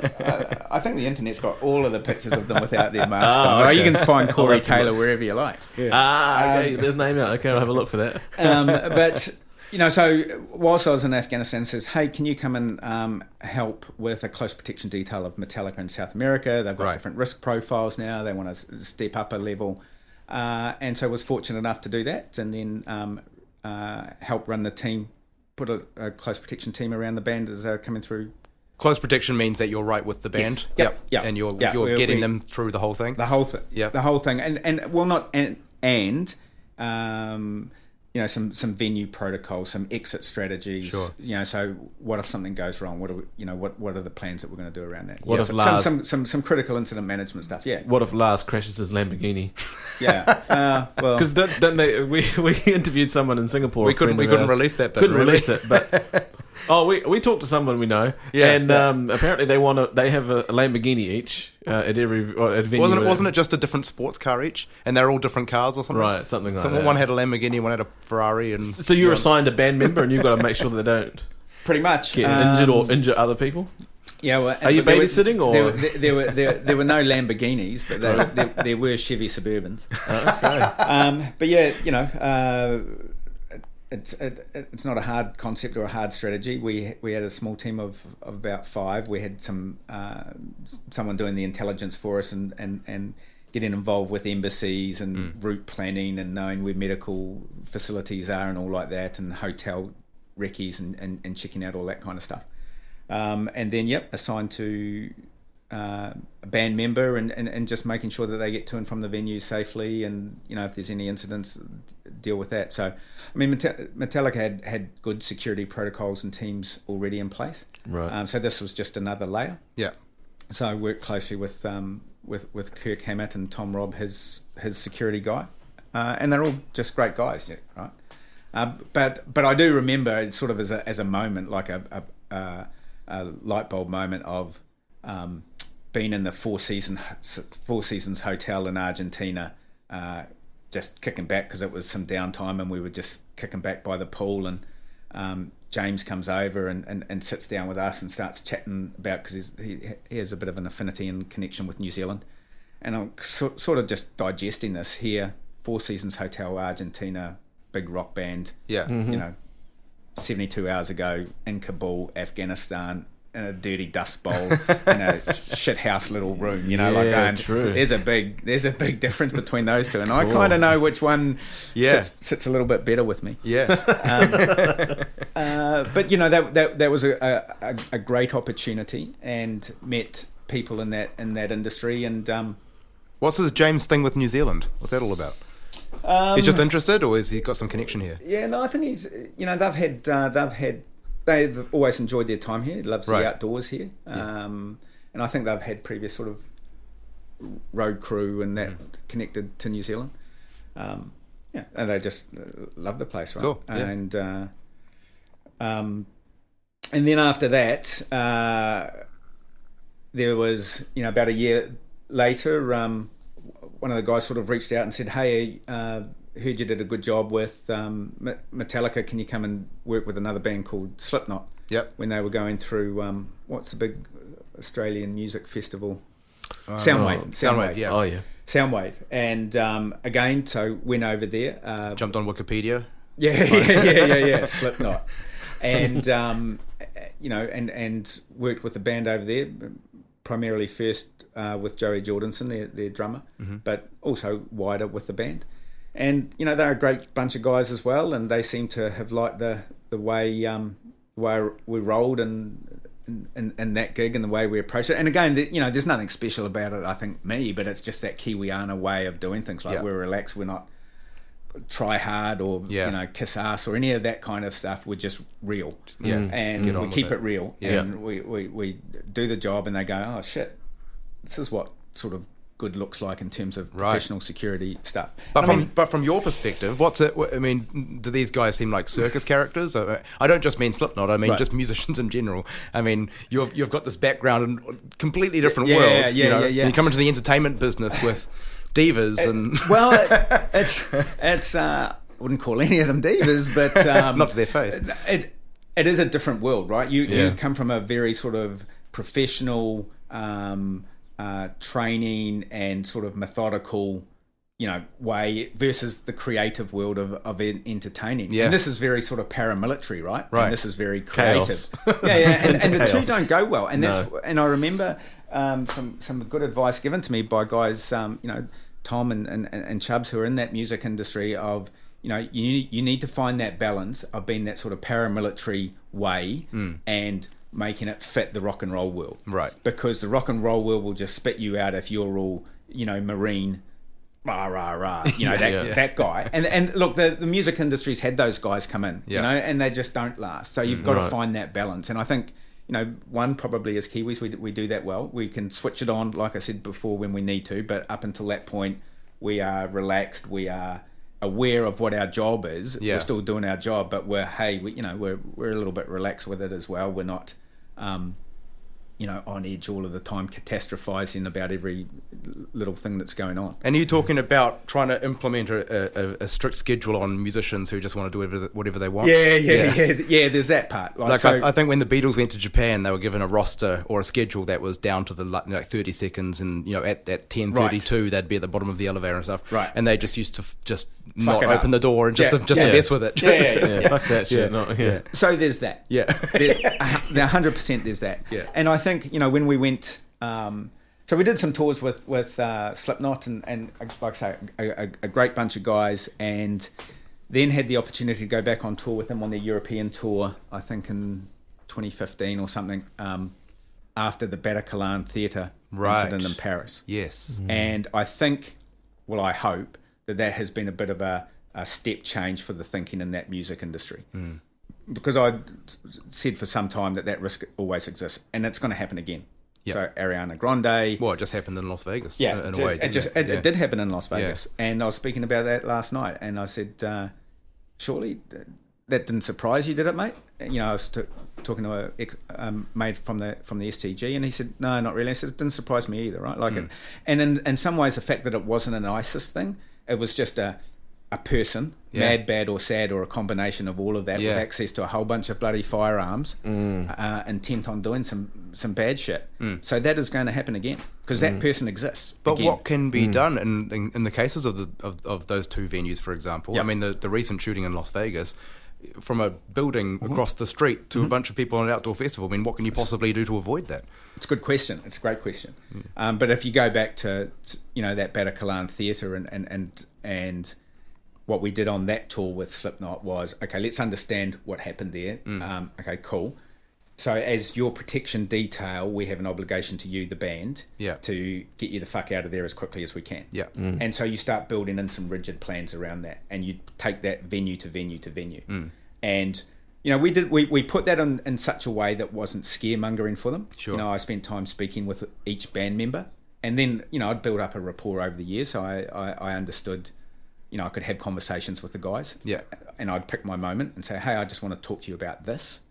yeah. I, I think the internet's got all of the pictures of them without their masks oh, on. Okay. Right? You can find Corey Taylor wherever you like. Yeah. Ah, okay, um, there's a name out. Okay, I'll have a look for that. Um, but You know, so whilst I was in Afghanistan, says, hey, can you come and um, help with a close protection detail of Metallica in South America? They've got right. different risk profiles now. They want to step up a level. Uh, and so I was fortunate enough to do that and then um, uh, help run the team, put a, a close protection team around the band as they were coming through. Close protection means that you're right with the band. Yes. Yep. Yep. And you're yep. you're we're, getting we're, them through the whole thing. The whole thing. Yeah. The whole thing. And, and well, not... and and... Um, you know, some, some venue protocols, some exit strategies. Sure. You know, so what if something goes wrong? What are we, you know, what, what are the plans that we're going to do around that? What yeah, if some, Lars, some, some some some critical incident management stuff? Yeah. What if Lars crashes his Lamborghini? Yeah. Uh, well, because that, that may, we we interviewed someone in Singapore. We couldn't we couldn't ours. release that. Bit, couldn't really. release it, but. Oh, we we talked to someone we know, yeah, and yeah. Um, apparently they want to. They have a Lamborghini each uh, at every uh, at venue. Wasn't it, wasn't it just a different sports car each, and they're all different cars or something? Right, something like someone, that. One had a Lamborghini, one had a Ferrari, and so you're one. assigned a band member, and you've got to make sure that they don't pretty much get um, injured or injure other people. Yeah, well, are you babysitting were, or there were there, there were there, there were no Lamborghinis, but there, there, there were Chevy Suburbans. Oh, okay. um, but yeah, you know. Uh, It's it, it's not a hard concept or a hard strategy. We we had a small team of, of about five. We had some uh, someone doing the intelligence for us and, and, and getting involved with embassies and mm. route planning and knowing where medical facilities are and all like that and hotel recce's and, and, and checking out all that kind of stuff. Um, and then, yep, assigned to uh, a band member and, and, and just making sure that they get to and from the venue safely and, you know, if there's any incidents... deal with that. So, I mean, Metallica had, had good security protocols and teams already in place. Right. Um, so this was just another layer. Yeah. So I worked closely with um, with with Kirk Hammett and Tom Robb, his his security guy, uh, and they're all just great guys. Yeah. Right. Uh, but but I do remember it sort of as a as a moment, like a a, a, a light bulb moment of um, being in the Four Season Four Seasons hotel in Argentina. Uh, just kicking back because it was some downtime and we were just kicking back by the pool and um, James comes over and, and, and sits down with us and starts chatting about because he, he has a bit of an affinity and connection with New Zealand and I'm so, sort of just digesting this here. Four Seasons Hotel, Argentina, big rock band, yeah, mm-hmm. you know, seventy-two hours ago in Kabul, Afghanistan, in a dirty dust bowl in a shit house little room, you know, yeah, like going, true. there's a big there's a big difference between those two and cool. I kind of know which one yeah. sits, sits a little bit better with me, yeah um, uh, but you know that that, that was a, a, a great opportunity and met people in that in that industry and um, what's this James thing with New Zealand, what's that all about? Um, he's just interested or has he got some connection here? Yeah, no, I think he's, you know, they've had uh, they've had they've always enjoyed their time here. He loves right. the outdoors here. Yeah. Um, and I think they've had previous sort of road crew and that mm. connected to New Zealand. Um, yeah, and they just love the place, right? Cool. Yeah. And, uh, um, and then after that, uh, there was, you know, about a year later, um, one of the guys sort of reached out and said, hey, uh, heard you did a good job with um, Metallica. Can you come and work with another band called Slipknot? Yep. When they were going through um, what's the big Australian music festival? Oh, Soundwave. Oh, Soundwave. Soundwave. Yeah. Oh yeah. Soundwave. And um, again, so went over there. Uh, Jumped on Wikipedia. Yeah, yeah, yeah, yeah, yeah. Slipknot. And um, you know, and and worked with the band over there. Primarily first uh, with Joey Jordanson, their their drummer, mm-hmm. but also wider with the band. And, you know, they're a great bunch of guys as well, and they seem to have liked the, the way um, way we rolled and in, in, in that gig and the way we approached it. And again, the, you know, there's nothing special about it, I think, me, but it's just that Kiwiana way of doing things. Like, yeah. we're relaxed, we're not try hard or, yeah. you know, kiss ass or any of that kind of stuff. We're just real. Yeah. And just we keep it, it real. Yeah. And we, we, we do the job and they go, oh, shit, this is what sort of good looks like in terms of right. professional security stuff. But I from mean, but from your perspective, what's it? I mean, do these guys seem like circus characters? I don't just mean Slipknot. I mean right. just musicians in general. I mean, you've you've got this background in completely different yeah, worlds. Yeah, you know, yeah, yeah. And you come into the entertainment business with divas it, and well, it, it's it's. Uh, I wouldn't call any of them divas, but um, not to their face. It it is a different world, right? You yeah. you come from a very sort of professional. Um, Uh, training and sort of methodical you know, way versus the creative world of, of entertaining. Yeah. And this is very sort of paramilitary, right? Right. And this is very creative. Chaos. Yeah, yeah. And, and the two don't go well. And that's no. and I remember um, some some good advice given to me by guys, um, you know, Tom and, and, and Chubbs, who are in that music industry of, you know, you you need to find that balance of being that sort of paramilitary way mm. and making it fit the rock and roll world. Right. Because the rock and roll world will just spit you out if you're all, you know, Marine, rah, rah, rah, you know, yeah, that yeah. that guy. And and look, the, the music industry's had those guys come in, yeah. you know, and they just don't last. So you've mm, got right. to find that balance. And I think, you know, one probably as Kiwis, we, we do that well. We can switch it on, like I said before, when we need to. But up until that point, we are relaxed. We are aware of what our job is. Yeah. We're still doing our job, but we're, hey, we, you know, we're we're a little bit relaxed with it as well. We're not... Um, you know, on edge all of the time, catastrophizing about every little thing that's going on. And you're talking about trying to implement a, a, a strict schedule on musicians who just want to do whatever, whatever they want. Yeah, yeah, yeah, yeah, yeah, there's that part. Like, like so, I, I think when the Beatles went to Japan, they were given a roster or a schedule that was down to the like thirty seconds, and, you know, at that ten thirty-two, right. they'd be at the bottom of the elevator and stuff. Right. And they just used to f- just Fuck not open up. the door and just yeah. to, just yeah. to mess with it. Yeah, yeah, yeah. yeah. yeah. Fuck that shit. Yeah. Not, yeah. Yeah. So there's that. Yeah. There's, one hundred percent there's that. Yeah. And I I think, you know, when we went, um, so we did some tours with with uh, Slipknot and, and, like I say, a, a great bunch of guys, and then had the opportunity to go back on tour with them on their European tour, I think in twenty fifteen or something, um, after the Bataclan Theatre right. incident in Paris. Yes. Mm. And I think, well, I hope that that has been a bit of a, a step change for the thinking in that music industry. Mm. Because I said for some time that that risk always exists, and it's going to happen again. Yep. So Ariana Grande. Well, it just happened in Las Vegas. Yeah, in just, a way, it just it, yeah. it did happen in Las Vegas, yeah. and I was speaking about that last night, and I said, uh, "Surely that didn't surprise you, did it, mate?" You know, I was t- talking to a ex- um, mate from the from the S T G, and he said, "No, not really." I said, "It didn't surprise me either, right?" Like, mm. it, and in in some ways, the fact that it wasn't an ISIS thing, it was just a. a person, yeah. mad, bad or sad, or a combination of all of that, yeah. with access to a whole bunch of bloody firearms, mm. uh, intent on doing some, some bad shit. Mm. So that is going to happen again, because mm. that person exists. But again. What can be mm. done in, in in the cases of the of, of those two venues, for example? Yep. I mean, the, the recent shooting in Las Vegas, from a building mm-hmm. across the street to mm-hmm. a bunch of people on an outdoor festival. I mean, what can you possibly do to avoid that? It's a good question. It's a great question. Yeah. Um, but if you go back to, you know, that Bataclan Theatre and and and... and what we did on that tour with Slipknot was, okay, let's understand what happened there. Mm. Um, okay, cool. So as your protection detail, we have an obligation to you, the band, yeah. to get you the fuck out of there as quickly as we can. Yeah. Mm. And so you start building in some rigid plans around that, and you take that venue to venue to venue. Mm. And, you know, we did we, we put that in, in such a way that wasn't scaremongering for them. Sure. You know, I spent time speaking with each band member, and then, you know, I'd built up a rapport over the years, so I, I, I understood... You know, I could have conversations with the guys, yeah, and I'd pick my moment and say, "Hey, I just want to talk to you about this,"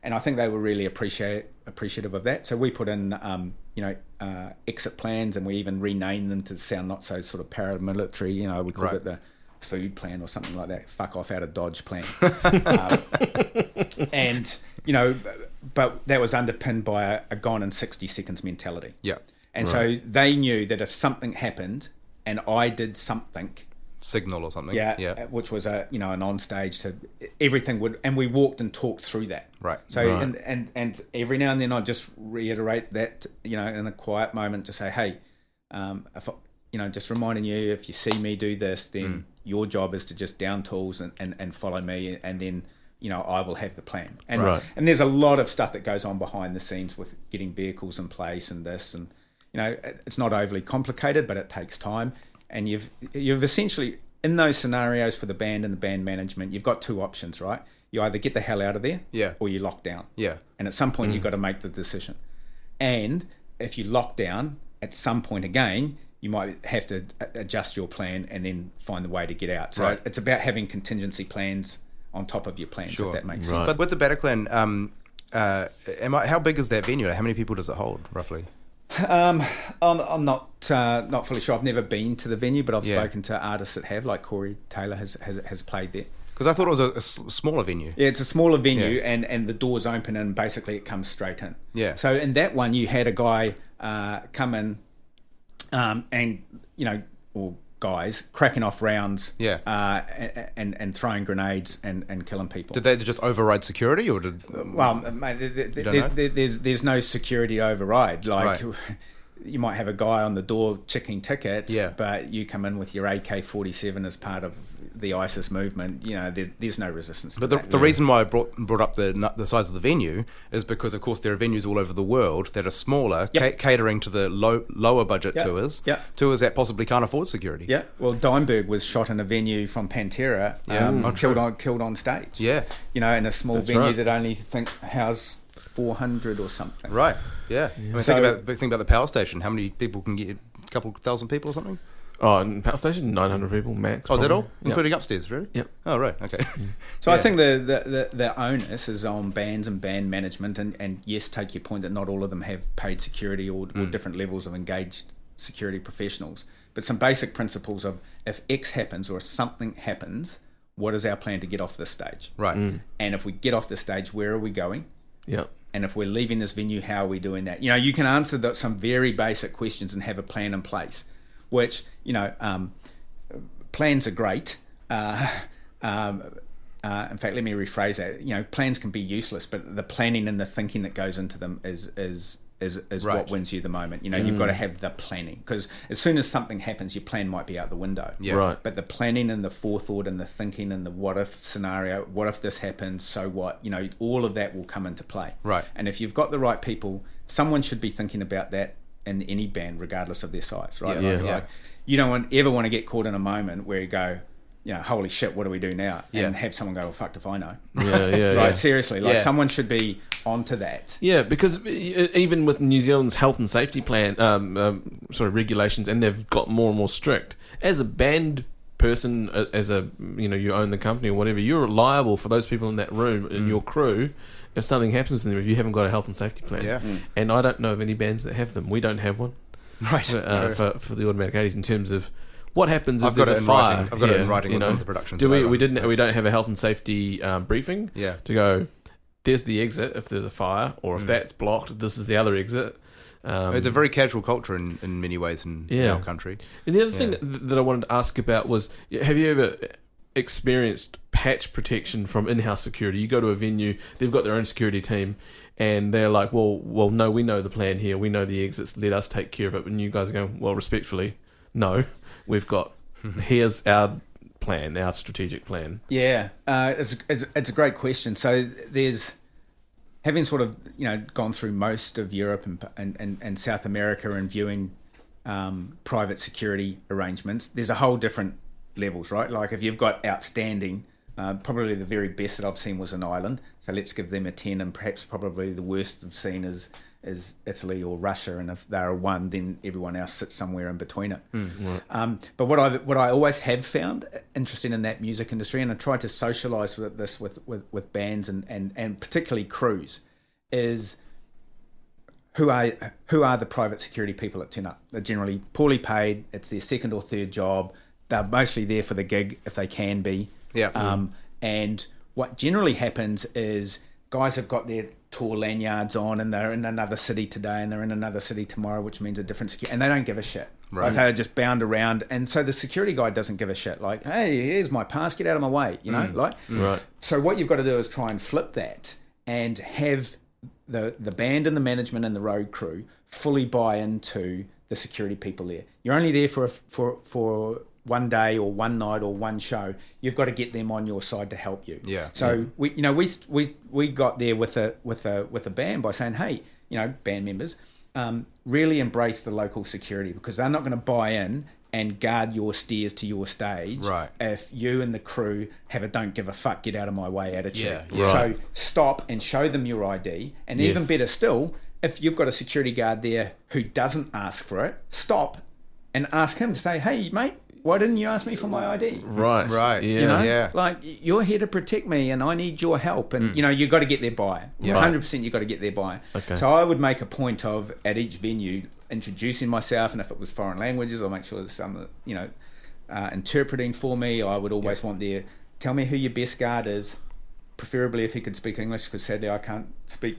and I think they were really appreciate appreciative of that. So we put in, um, you know, uh, exit plans, and we even renamed them to sound not so sort of paramilitary. You know, we called right. it the food plan or something like that. Fuck off out of Dodge plan, um, and you know, but that was underpinned by a, a gone in sixty seconds mentality. Yeah, and right. so they knew that if something happened and I did something. Signal or something, yeah, yeah, which was a you know an on stage to everything would, and we walked and talked through that, right? So right. And, and and every now and then I just reiterate that, you know, in a quiet moment, to say, hey, um, if I, you know, just reminding you, if you see me do this, then mm. your job is to just down tools and, and, and follow me, and then you know I will have the plan. And right. and there's a lot of stuff that goes on behind the scenes with getting vehicles in place and this, and you know it's not overly complicated, but it takes time. And you've you've essentially, in those scenarios for the band and the band management, you've got two options, right? You either get the hell out of there, yeah. or you lock down. Yeah. And at some point, mm. you've got to make the decision. And if you lock down, at some point again, you might have to adjust your plan and then find the way to get out. So right. it's about having contingency plans on top of your plans, sure. if that makes right. sense. But with the Bataclan, um, uh, am I, how big is that venue? How many people does it hold, roughly? Um, I'm, I'm not uh, not fully sure. I've never been to the venue, but I've yeah. spoken to artists that have, like Corey Taylor has has, has played there. Because I thought it was a, a smaller venue. Yeah, it's a smaller venue, yeah. and, and the doors open and basically it comes straight in. Yeah. So in that one, you had a guy uh, come in, um, and you know, or guys cracking off rounds, yeah, uh, and, and and throwing grenades and, and killing people. Did they just override security, or did um, well, mate, there, there, there, there, there's there's no security override. Like, right. You might have a guy on the door checking tickets, yeah. but you come in with your A K forty-seven as part of the ISIS movement. You know, there, there's no resistance. But to the, that, the yeah. reason why I brought brought up the the size of the venue is because, of course, there are venues all over the world that are smaller, yep. ca- catering to the low, lower budget yep. tours, yep. tours that possibly can't afford security. Yeah. Well, Dimebag was shot in a venue from Pantera, yeah. um, oh, killed on killed on stage. Yeah. You know, in a small That's venue right. that only think housed four hundred or something. Right. Yeah. yeah. I mean, so, think about think about the Power Station. How many people can get? A couple thousand people or something. Oh, and Power Station, nine hundred people max. Oh, is that all? Yep. Including upstairs, really? Yep. Oh, right, okay. So yeah. I think the, the, the, the onus is on bands and band management, and, and yes, take your point that not all of them have paid security or, mm. or different levels of engaged security professionals, but some basic principles of if X happens or if something happens, what is our plan to get off this stage? Right. Mm. And if we get off this stage, where are we going? Yeah. And if we're leaving this venue, how are we doing that? You know, you can answer the, some very basic questions and have a plan in place. Which, you know, um, plans are great. Uh, um, uh, in fact, let me rephrase that. You know, plans can be useless, but the planning and the thinking that goes into them is is is, is right. what wins you the moment. You know, mm. you've got to have the planning, because as soon as something happens, your plan might be out the window. Yeah. Right. But the planning and the forethought and the thinking and the what if scenario, what if this happens, so what? You know, all of that will come into play. Right. And if you've got the right people, someone should be thinking about that. In any band, regardless of their size, right? Yeah, like, yeah. like you don't want, ever want to get caught in a moment where you go, you know, holy shit, what do we do now? Yeah. And have someone go, well, fucked if I know. Yeah, yeah. Like, yeah. seriously, like yeah. someone should be onto that. Yeah, because even with New Zealand's health and safety plan, um, um, sort of regulations, and they've got more and more strict. As a band person, as a, you know, you own the company or whatever, you're liable for those people in that room, in mm. your crew. If something happens to them, if you haven't got a health and safety plan, yeah. mm. and I don't know of any bands that have them. We don't have one, right? For, uh, for, for the Automatic eighties, in terms of what happens if I've there's a fire. Writing. I've got yeah, it in writing with know, some of the productions. Do we? We didn't. We don't have a health and safety um, briefing. Yeah. To go, there's the exit if there's a fire, or if mm. that's blocked, this is the other exit. Um, it's a very casual culture in, in many ways in, yeah. in our country. And the other yeah. thing that, that I wanted to ask about was: have you ever experienced patch protection from in-house security? You go to a venue, they've got their own security team, and they're like, well, well, no, we know the plan here, we know the exits, let us take care of it. And you guys are going, well, respectfully, no, we've got, here's our plan, our strategic plan. Yeah, uh, it's, it's it's a great question. So there's, having sort of, you know, gone through most of Europe and and, and, and South America and viewing um, private security arrangements, there's a whole different levels, right? Like if you've got outstanding, uh, probably the very best that I've seen was in Ireland, so let's give them a ten, and perhaps probably the worst I've seen is is Italy or Russia, and if they're a one, then everyone else sits somewhere in between it. Mm, right. um, but what I what I always have found interesting in that music industry, and I try to socialise with this with, with, with bands and, and, and particularly crews, is who are who are the private security people that turn up? They're generally poorly paid. It's their second or third job. They're mostly there for the gig if they can be. Yeah. Um, and what generally happens is guys have got their tour lanyards on, and they're in another city today and they're in another city tomorrow, which means a different security, and they don't give a shit. Right. They're just bound around, and so the security guy doesn't give a shit. Like, hey, here's my pass, get out of my way. You know, mm. like. Right. So what you've got to do is try and flip that and have the the band and the management and the road crew fully buy into the security people there. You're only there for a, for for. one day or one night or one show. You've got to get them on your side to help you. Yeah. So yeah. we, you know, we we we got there with a with a with a band by saying, hey, you know, band members, um, really embrace the local security, because they're not going to buy in and guard your stairs to your stage, right, if you and the crew have a don't give a fuck, get out of my way attitude. Yeah. Yeah. Right. So stop and show them your I D, and yes. even better still, if you've got a security guard there who doesn't ask for it, stop and ask him to say, hey, mate, why didn't you ask me for my I D? Right, right. Yeah, you know, yeah. Like, you're here to protect me, and I need your help. And mm. you know, you got to get their buy-in. Yeah. one hundred percent you got to get their buy-in. Okay. So I would make a point of at each venue introducing myself, and if it was foreign languages, I'll make sure there's some, you know, uh, interpreting for me. I would always yeah. want their, tell me who your best guard is, preferably if he could speak English, because sadly I can't speak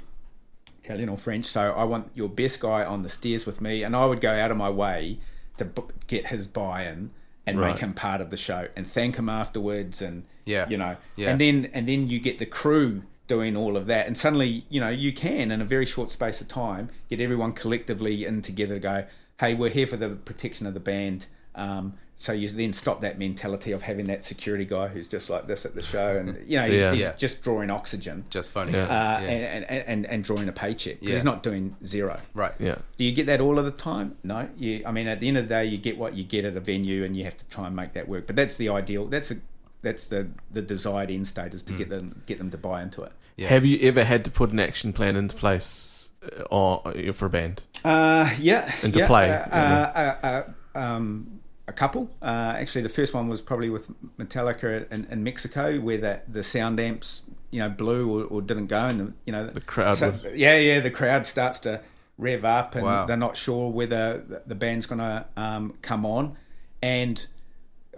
Italian or French. So I want your best guy on the stairs with me, and I would go out of my way to b- get his buy-in. and right. make him part of the show and thank him afterwards, and yeah. you know, yeah. and then and then you get the crew doing all of that, and suddenly, you know, you can in a very short space of time get everyone collectively in together to go, hey, we're here for the protection of the band. Um, so you then stop that mentality of having that security guy who's just like this at the show, and you know, he's, yeah. he's yeah. just drawing oxygen, just funny, yeah. Uh, yeah. And, and, and and drawing a paycheck because yeah. he's not doing zero, right? Yeah. Do you get that all of the time? No. You, I mean, at the end of the day, you get what you get at a venue, and you have to try and make that work. But that's the ideal. That's a that's the the desired end state, is to mm. get them get them to buy into it. Yeah. Have you ever had to put an action plan into place or for a band? Uh, yeah, into yeah. play. Uh, uh, uh, uh, um, a couple. Uh, actually, the first one was probably with Metallica in, in Mexico, where that the sound amps, you know, blew or, or didn't go, and the, you know, the crowd. So, was... Yeah, yeah, the crowd starts to rev up, and wow. they're not sure whether the band's going to um, come on, and.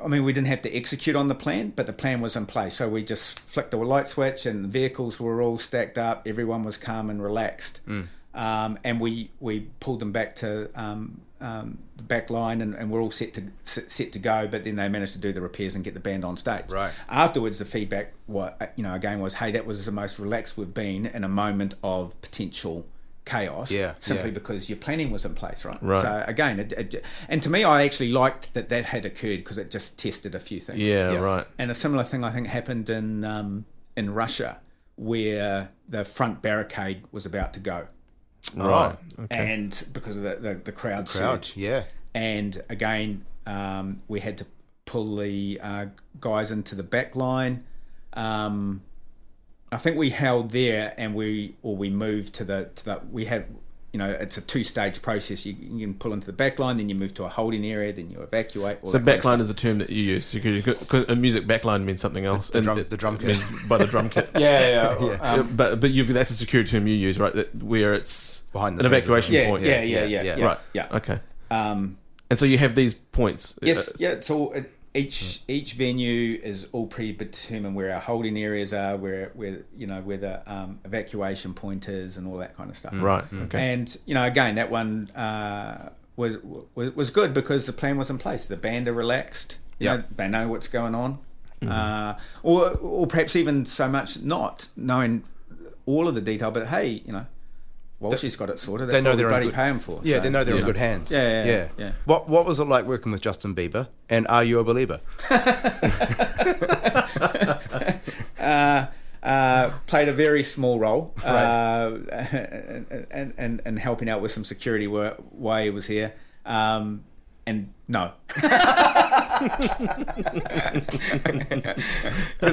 I mean, we didn't have to execute on the plan, but the plan was in place. So we just flicked the light switch, and the vehicles were all stacked up. Everyone was calm and relaxed. Mm. Um, and we, we pulled them back to um, um, the back line, and, and we're all set to set to go. But then they managed to do the repairs and get the band on stage. Right. Afterwards, the feedback, what you know, again was, hey, that was the most relaxed we've been in a moment of potential chaos, yeah, simply yeah. because your planning was in place, right? Right. So again, it, it, and to me, I actually liked that that had occurred because it just tested a few things. Yeah, yeah, right. And a similar thing I think happened in um, in Russia, where the front barricade was about to go, right? Oh, okay. And because of the the, the crowd, the crowd surge, yeah. And again, um, we had to pull the uh, guys into the back line. Um, I think we held there, and we or we moved to the to the we had, you know, it's a two stage process. You, you can pull into the back line, then you move to a holding area, then you evacuate. So back line is a term that you use. You could, you could, cause a music back line means something else. The, the, drum, it, the drum kit means by the drum kit. Yeah, yeah. yeah. Um, but but you've, that's a security term you use, right? That, where it's behind the an evacuation yeah, point. Yeah, yeah, yeah, yeah, yeah, yeah. Right. Yeah. Okay. Um, and so you have these points. Yes. Uh, yeah. It's all. It, Each each venue is all predetermined, where our holding areas are, where where you know where the um, evacuation point is, and all that kind of stuff. Right. Okay. And you know, again, that one uh, was was good because the plan was in place. The band are relaxed. Yeah. You know, they know what's going on, mm-hmm. uh, or or perhaps even so much not knowing all of the detail. But hey, you know. Well, she's got it sorted. That's they know what they're bloody good, paying for. Yeah, so. They know they're yeah. in good hands. Yeah yeah, yeah, yeah, yeah. What What was it like working with Justin Bieber? And are you a believer? uh, uh, played a very small role, uh, right. and, and and helping out with some security work while he was here. Um, and no. Because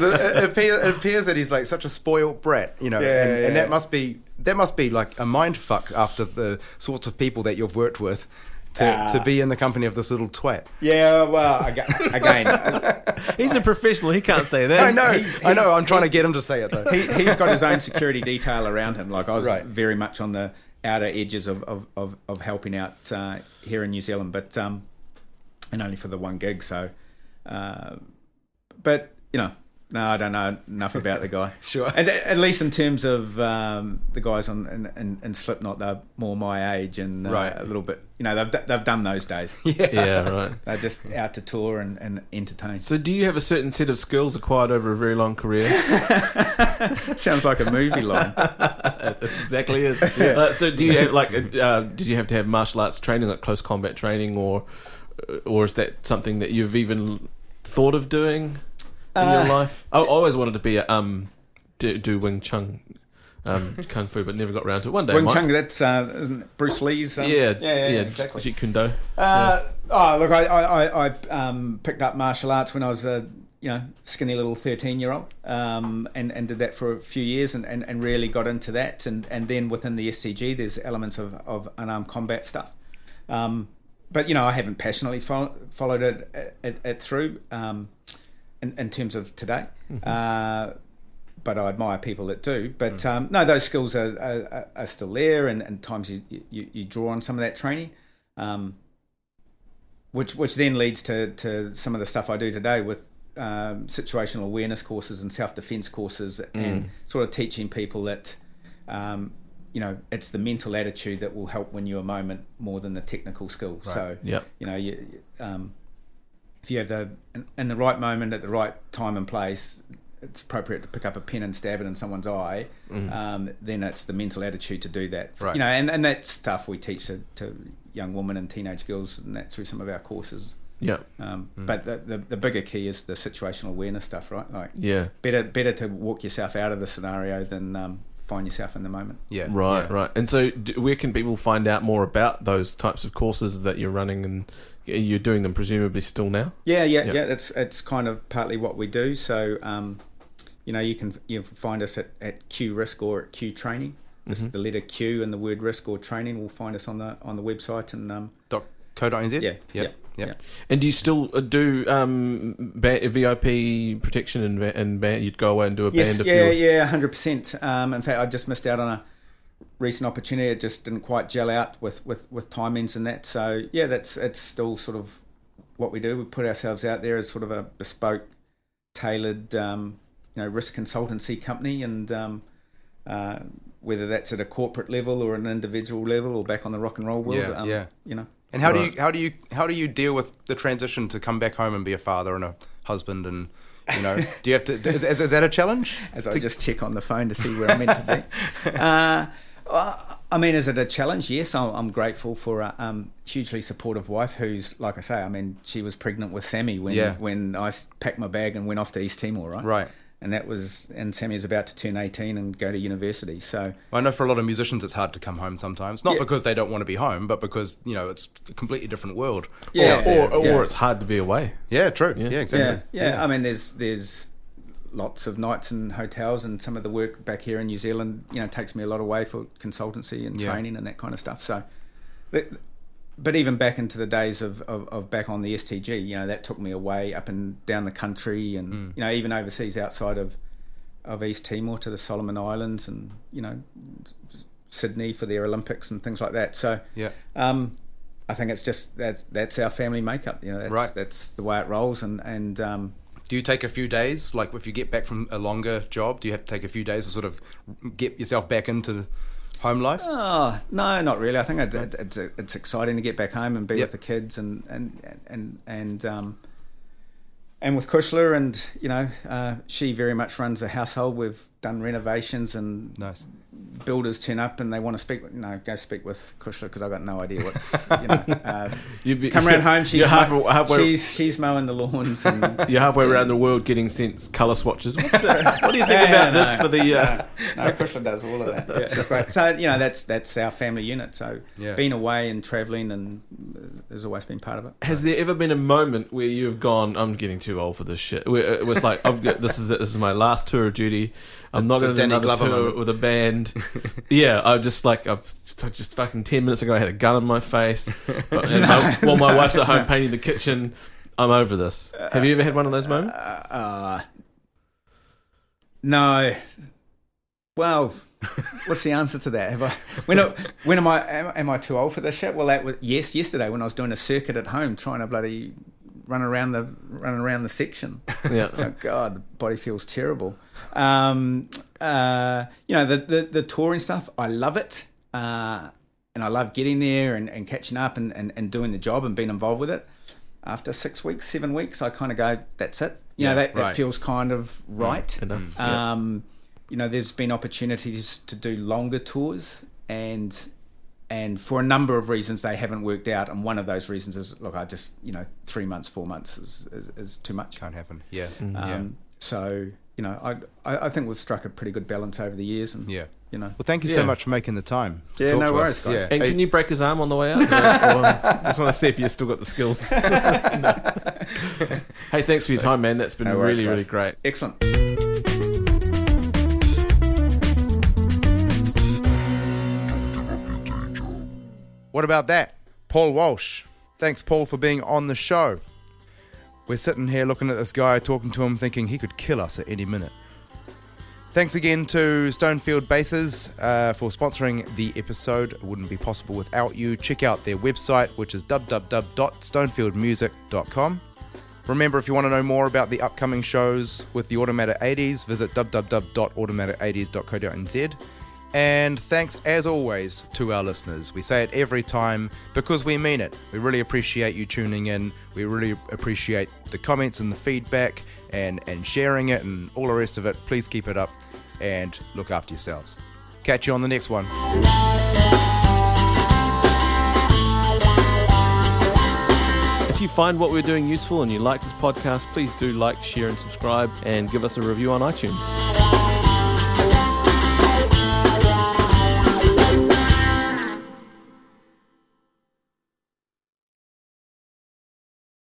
it, it, it appears that he's like such a spoiled brat, you know, yeah, and, yeah. and that must be that must be like a mind fuck after the sorts of people that you've worked with to uh, to be in the company of this little twat. Yeah, well, again, he's a professional. He can't say that. I know, he's, he's, I know. I'm trying to get him to say it though. He, he's got his own security detail around him. Like I was right. very much on the outer edges of of of, of helping out uh, here in New Zealand, but um, and only for the one gig. So, uh, but you know. No, I don't know enough about the guy. Sure. And at least in terms of um, the guys on in, in, in Slipknot, they're more my age and uh, right. a little bit. You know, they've they've done those days. Yeah, yeah right. They're just out to tour and, and entertain. So, do you have a certain set of skills acquired over a very long career? Sounds like a movie line. It exactly is. Yeah. Uh, so, do you have, like? Uh, did you have to have martial arts training, like close combat training, or or is that something that you've even thought of doing? In your life, I always wanted to be a, um do, do Wing Chun, um kung fu, but never got around to it. One day, Wing Mike. Chun. That's uh, isn't Bruce Lee's. Um, yeah, yeah, yeah, yeah, exactly. Jeet Kune Do. Uh, yeah. Oh, look, I I, I um, picked up martial arts when I was a you know skinny little thirteen year old, um, and and did that for a few years, and, and, and really got into that, and, and then within the S T G, there's elements of, of unarmed combat stuff, um, but you know I haven't passionately follow, followed it, it, it through. Um, In, in terms of today, mm-hmm. uh, but I admire people that do. But mm. um, no, those skills are, are, are still there, and, and times you, you, you draw on some of that training, um, which which then leads to, to some of the stuff I do today with um, situational awareness courses and self-defense courses, mm. and sort of teaching people that um, you know it's the mental attitude that will help win you a moment more than the technical skill. Right. So yep. you know you. Um, if you have the in the right moment at the right time and place, it's appropriate to pick up a pen and stab it in someone's eye. Mm. Um, then it's the mental attitude to do that, right. you know. And, and that stuff we teach to, to young women and teenage girls, and that through some of our courses. Yeah. Um, mm. But the, the the bigger key is the situational awareness stuff, right? Like, yeah. Better better to walk yourself out of the scenario than um, find yourself in the moment. Yeah. Right. Yeah. Right. And so, do, where can people find out more about those types of courses that you're running, and you're doing them presumably still now? Yeah. Yeah. Yeah. yeah that's it's kind of partly what we do. So, um, you know, you can you can find us at, at Q Risk or at Q Training. This mm-hmm. is the letter Q and the word risk or training. We'll find us on the on the website and um. dot co dot n z Yeah. Yeah. yeah. Yep. Yeah. And do you still do um, V I P protection and and band, you'd go away and do a yes, band? Yes, yeah, yeah, one hundred percent. Um, in fact, I just missed out on a recent opportunity. It just didn't quite gel out with, with, with timings and that. So, yeah, that's it's still sort of what we do. We put ourselves out there as sort of a bespoke, tailored, um, you know, risk consultancy company, and um, uh, whether that's at a corporate level or an individual level or back on the rock and roll world, yeah, um, yeah. you know. And how right. do you how do you how do you deal with the transition to come back home and be a father and a husband, and you know, do you have to is, is, is that a challenge? As I to, just check on the phone to see where I'm meant to be. uh, I mean, is it a challenge? Yes, I'm grateful for a um, hugely supportive wife who's, like I say, I mean, she was pregnant with Sammy when yeah. when I packed my bag and went off to East Timor, right? Right. And that was, and Sammy was about to turn eighteen and go to university. So I know for a lot of musicians, it's hard to come home sometimes. Not yeah. because they don't want to be home, but because you know it's a completely different world. Yeah, or or, or, yeah. or it's hard to be away. Yeah, true. Yeah, yeah exactly. Yeah. Yeah. yeah, I mean, there's there's lots of nights in hotels, and some of the work back here in New Zealand, you know, takes me a lot away for consultancy and yeah. training and that kind of stuff. So, but, but even back into the days of, of, of back on the S T G, you know, that took me away up and down the country and, mm. you know, even overseas outside of, of East Timor to the Solomon Islands and, you know, Sydney for their Olympics and things like that. So yeah. um, I think it's just, that's that's our family makeup, you know, that's, right. that's the way it rolls. And, and um, do you take a few days, like if you get back from a longer job, do you have to take a few days to sort of get yourself back into home life? Oh, no, not really. I think it's it's, it's exciting to get back home and be yep. with the kids and and and and um, and with Kushler, and you know, uh, she very much runs the household. We've done renovations and nice. Builders turn up and they want to speak. No, go speak with Kushler because I've got no idea what's. You know, uh, be, come around home. She's half, mo- halfway, she's she's mowing the lawns. And, you're halfway yeah. around the world getting sent colour swatches. What do you think yeah, about no, this for the? Uh... No, no, Kushler does all of that. Yeah. She's great. So you know, that's that's our family unit. So yeah. being away and travelling and has always been part of it. Has so. there ever been a moment where you've gone, I'm getting too old for this shit? Where it was like, I've got, this is it. This is my last tour of duty. I'm not going to do another tour with a band. yeah, I just like I just fucking ten minutes ago I had a gun in my face. But, no, my, while my no, wife's at home no. painting the kitchen, I'm over this. Uh, Have you ever had one of those moments? Uh, uh, no. Well, what's the answer to that? Have I? When I, when am I? Am, am I too old for this shit? Well, that was yes, yesterday when I was doing a circuit at home trying to bloody run around the run around the section. Yeah. Oh God, the body feels terrible. Um, uh, you know, the, the the touring stuff, I love it, uh, and I love getting there and, and catching up and, and, and doing the job and being involved with it. After six weeks, seven weeks, I kind of go, that's it. You yeah, know, that, right. that feels kind of right. Yeah, enough. Um, yeah. You know, there's been opportunities to do longer tours, and. And for a number of reasons, they haven't worked out. And one of those reasons is, look, I just, you know, three months, four months is, is, is too much. Can't happen. Yeah. Mm. Um, yeah. So, you know, I, I I think we've struck a pretty good balance over the years. And yeah. You know. Well, thank you yeah. so much for making the time. Yeah, no worries, us. guys. Yeah. And can you break his arm on the way out? I just want to see if you've still got the skills. Hey, thanks for your time, man. That's been no worries, really, guys. really great. Excellent. What about that? Paul Walsh. Thanks, Paul, for being on the show. We're sitting here looking at this guy, talking to him, thinking he could kill us at any minute. Thanks again to Stonefield Basses uh, for sponsoring the episode. It wouldn't be possible without you. Check out their website, which is w w w dot stonefield music dot com. Remember, if you want to know more about the upcoming shows with the Automatic eighties, visit w w w dot automatic eighties dot co dot n z. And thanks, as always, to our listeners. We say it every time because we mean it. We really appreciate you tuning in. We really appreciate the comments and the feedback and, and sharing it and all the rest of it. Please keep it up and look after yourselves. Catch you on the next one. If you find what we're doing useful and you like this podcast, please do like, share, and subscribe, and give us a review on iTunes.